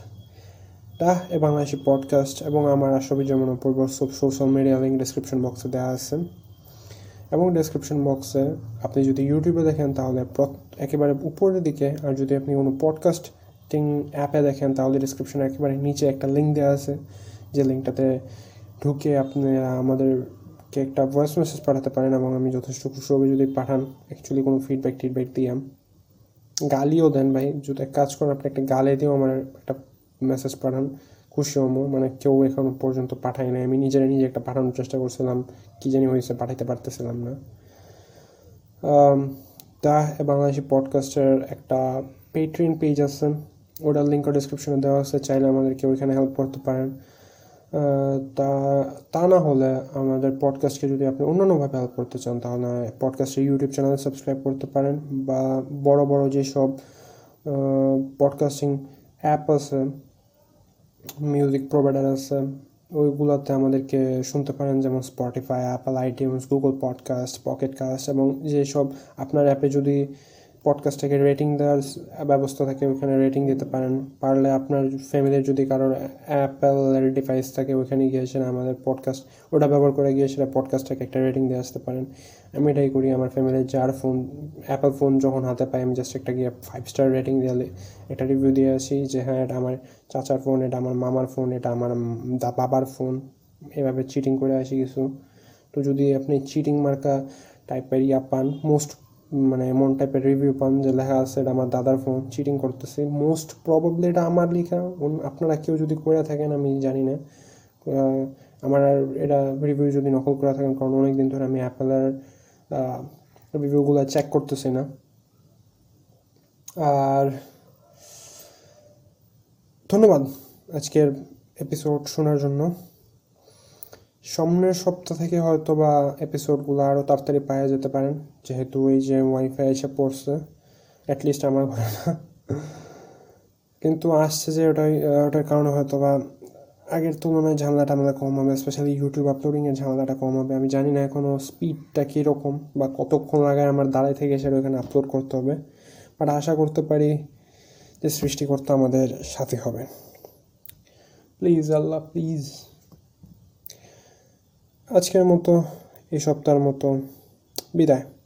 duh a Bangladeshi podcast. এবং আমার সবই যেমন অপূর্ব সব সোশ্যাল মিডিয়া লিঙ্ক ডিসক্রিপশন বক্সে দেওয়া আছে, এবং ডিসক্রিপশন বক্সে আপনি যদি ইউটিউবে দেখেন তাহলে একেবারে উপরের দিকে, আর যদি আপনি কোনো পডকাস্টিং অ্যাপে দেখেন তাহলে ডিসক্রিপশনে একেবারে নিচে একটা লিঙ্ক দেওয়া আছে, যে লিঙ্কটাতে ঢুকে আপনারা আমাদেরকে একটা ভয়েস মেসেজ পাঠাতে পারেন। এবং আমি যথেষ্ট খুশি হব যদি পাঠান, অ্যাকচুয়ালি কোনো ফিডব্যাক টিডব্যাক দিয়ে, গালিও দেন ভাই, যদি এক কাজ করেন আপনি একটা গালে দিয়েও আমার একটা মেসেজ পাঠান, খুশি হবো। মানে কেউ এখনও পর্যন্ত পাঠায় নাই, আমি নিজেরা নিজে একটা পাঠানোর চেষ্টা করছিলাম, কী জানি হয়েছে, পাঠাইতে পারতেছিলাম না। তা বাংলাদেশি পডকাস্টের একটা পেট্রিয়ন পেজ আছে, ওটার লিঙ্কও ডিসক্রিপশনে দেওয়া আছে, চাইলে আমাদেরকে ওইখানে হেল্প করতে পারেন। তা তা না হলে আমাদের পডকাস্টকে যদি আপনি অন্যান্যভাবে হেল্প করতে চান, তাহলে পডকাস্টের ইউটিউব চ্যানেল সাবস্ক্রাইব করতে পারেন, বা বড় বড় যেসব পডকাস্টিং অ্যাপ আছে, মিউজিক প্রোভাইডার আছে, ওইগুলোতে আমাদেরকে শুনতে পারেন, যেমন Spotify, Apple iTunes, Google podcast, Pocket Cast, এবং যেসব আপনার অ্যাপে যদি পডকাস্টটাকে রেটিং দেওয়ার ব্যবস্থা থাকে ওইখানে রেটিং দিতে পারেন। পারলে আপনার ফ্যামিলির যদি কারোর অ্যাপেলের ডিভাইস থাকে ওইখানে গিয়ে সেটা আমাদের পডকাস্ট ওটা ব্যবহার করে গিয়ে সেটা পডকাস্টটাকে একটা রেটিং দিয়ে আসতে পারেন। আমি এটাই করি, আমার ফ্যামিলির যার ফোন অ্যাপেল ফোন যখন হাতে পাই আমি জাস্ট একটা গিয়ে ফাইভ স্টার রেটিং দিয়ে একটা রিভিউ দিয়ে আসি যে হ্যাঁ এটা আমার চাচার ফোন, এটা আমার মামার ফোন, এটা আমার বাবার ফোন, এভাবে চিটিং করে আসি কিছু। তো যদি আপনি চিটিং মার্কা টাইপের ইয়া পান, মোস্ট মানে এমন টাইপের রিভিউ পান যে লেখা আছে এটা আমার দাদার ফোন, চিটিং করতেছে, মোস্ট প্রবাবলি এটা আমার লেখা, আপনারা কেউ যদি করে থাকেন আমি জানি না, আমার এটা রিভিউ যদি নকল করে থাকেন, কারণ অনেক দিন ধরে আমি অ্যাপেলের রিভিউগুলো চেক করতেছি না। আর ধন্যবাদ আজকের এপিসোড শোনার জন্য। সামনের সপ্তাহ থেকে হয়তো বা এপিসোডগুলো আরও তাড়াতাড়ি পাওয়া যেতে পারেন, যেহেতু এই যে ওয়াইফাই এসে পড়ছে, অ্যাটলিস্ট আমার ঘরে না কিন্তু আসছে, যে ওটাই ওটার কারণে হয়তো বা আগের তুলনায় ঝামেলাটা আমাদের কম হবে, স্পেশালি ইউটিউব আপলোডিংয়ের ঝামেলাটা কম হবে। আমি জানি না এখনও স্পিডটা কীরকম বা কতক্ষণ লাগে আমার দাঁড়ায় থেকে সেটা ওখানে আপলোড করতে হবে, বাট আশা করতে পারি যে সৃষ্টিকর্তা আমাদের সাথে হবে। প্লিজ আল্লাহ প্লিজ, আজকের মতো এই সপ্তাহের মতো বিদায়।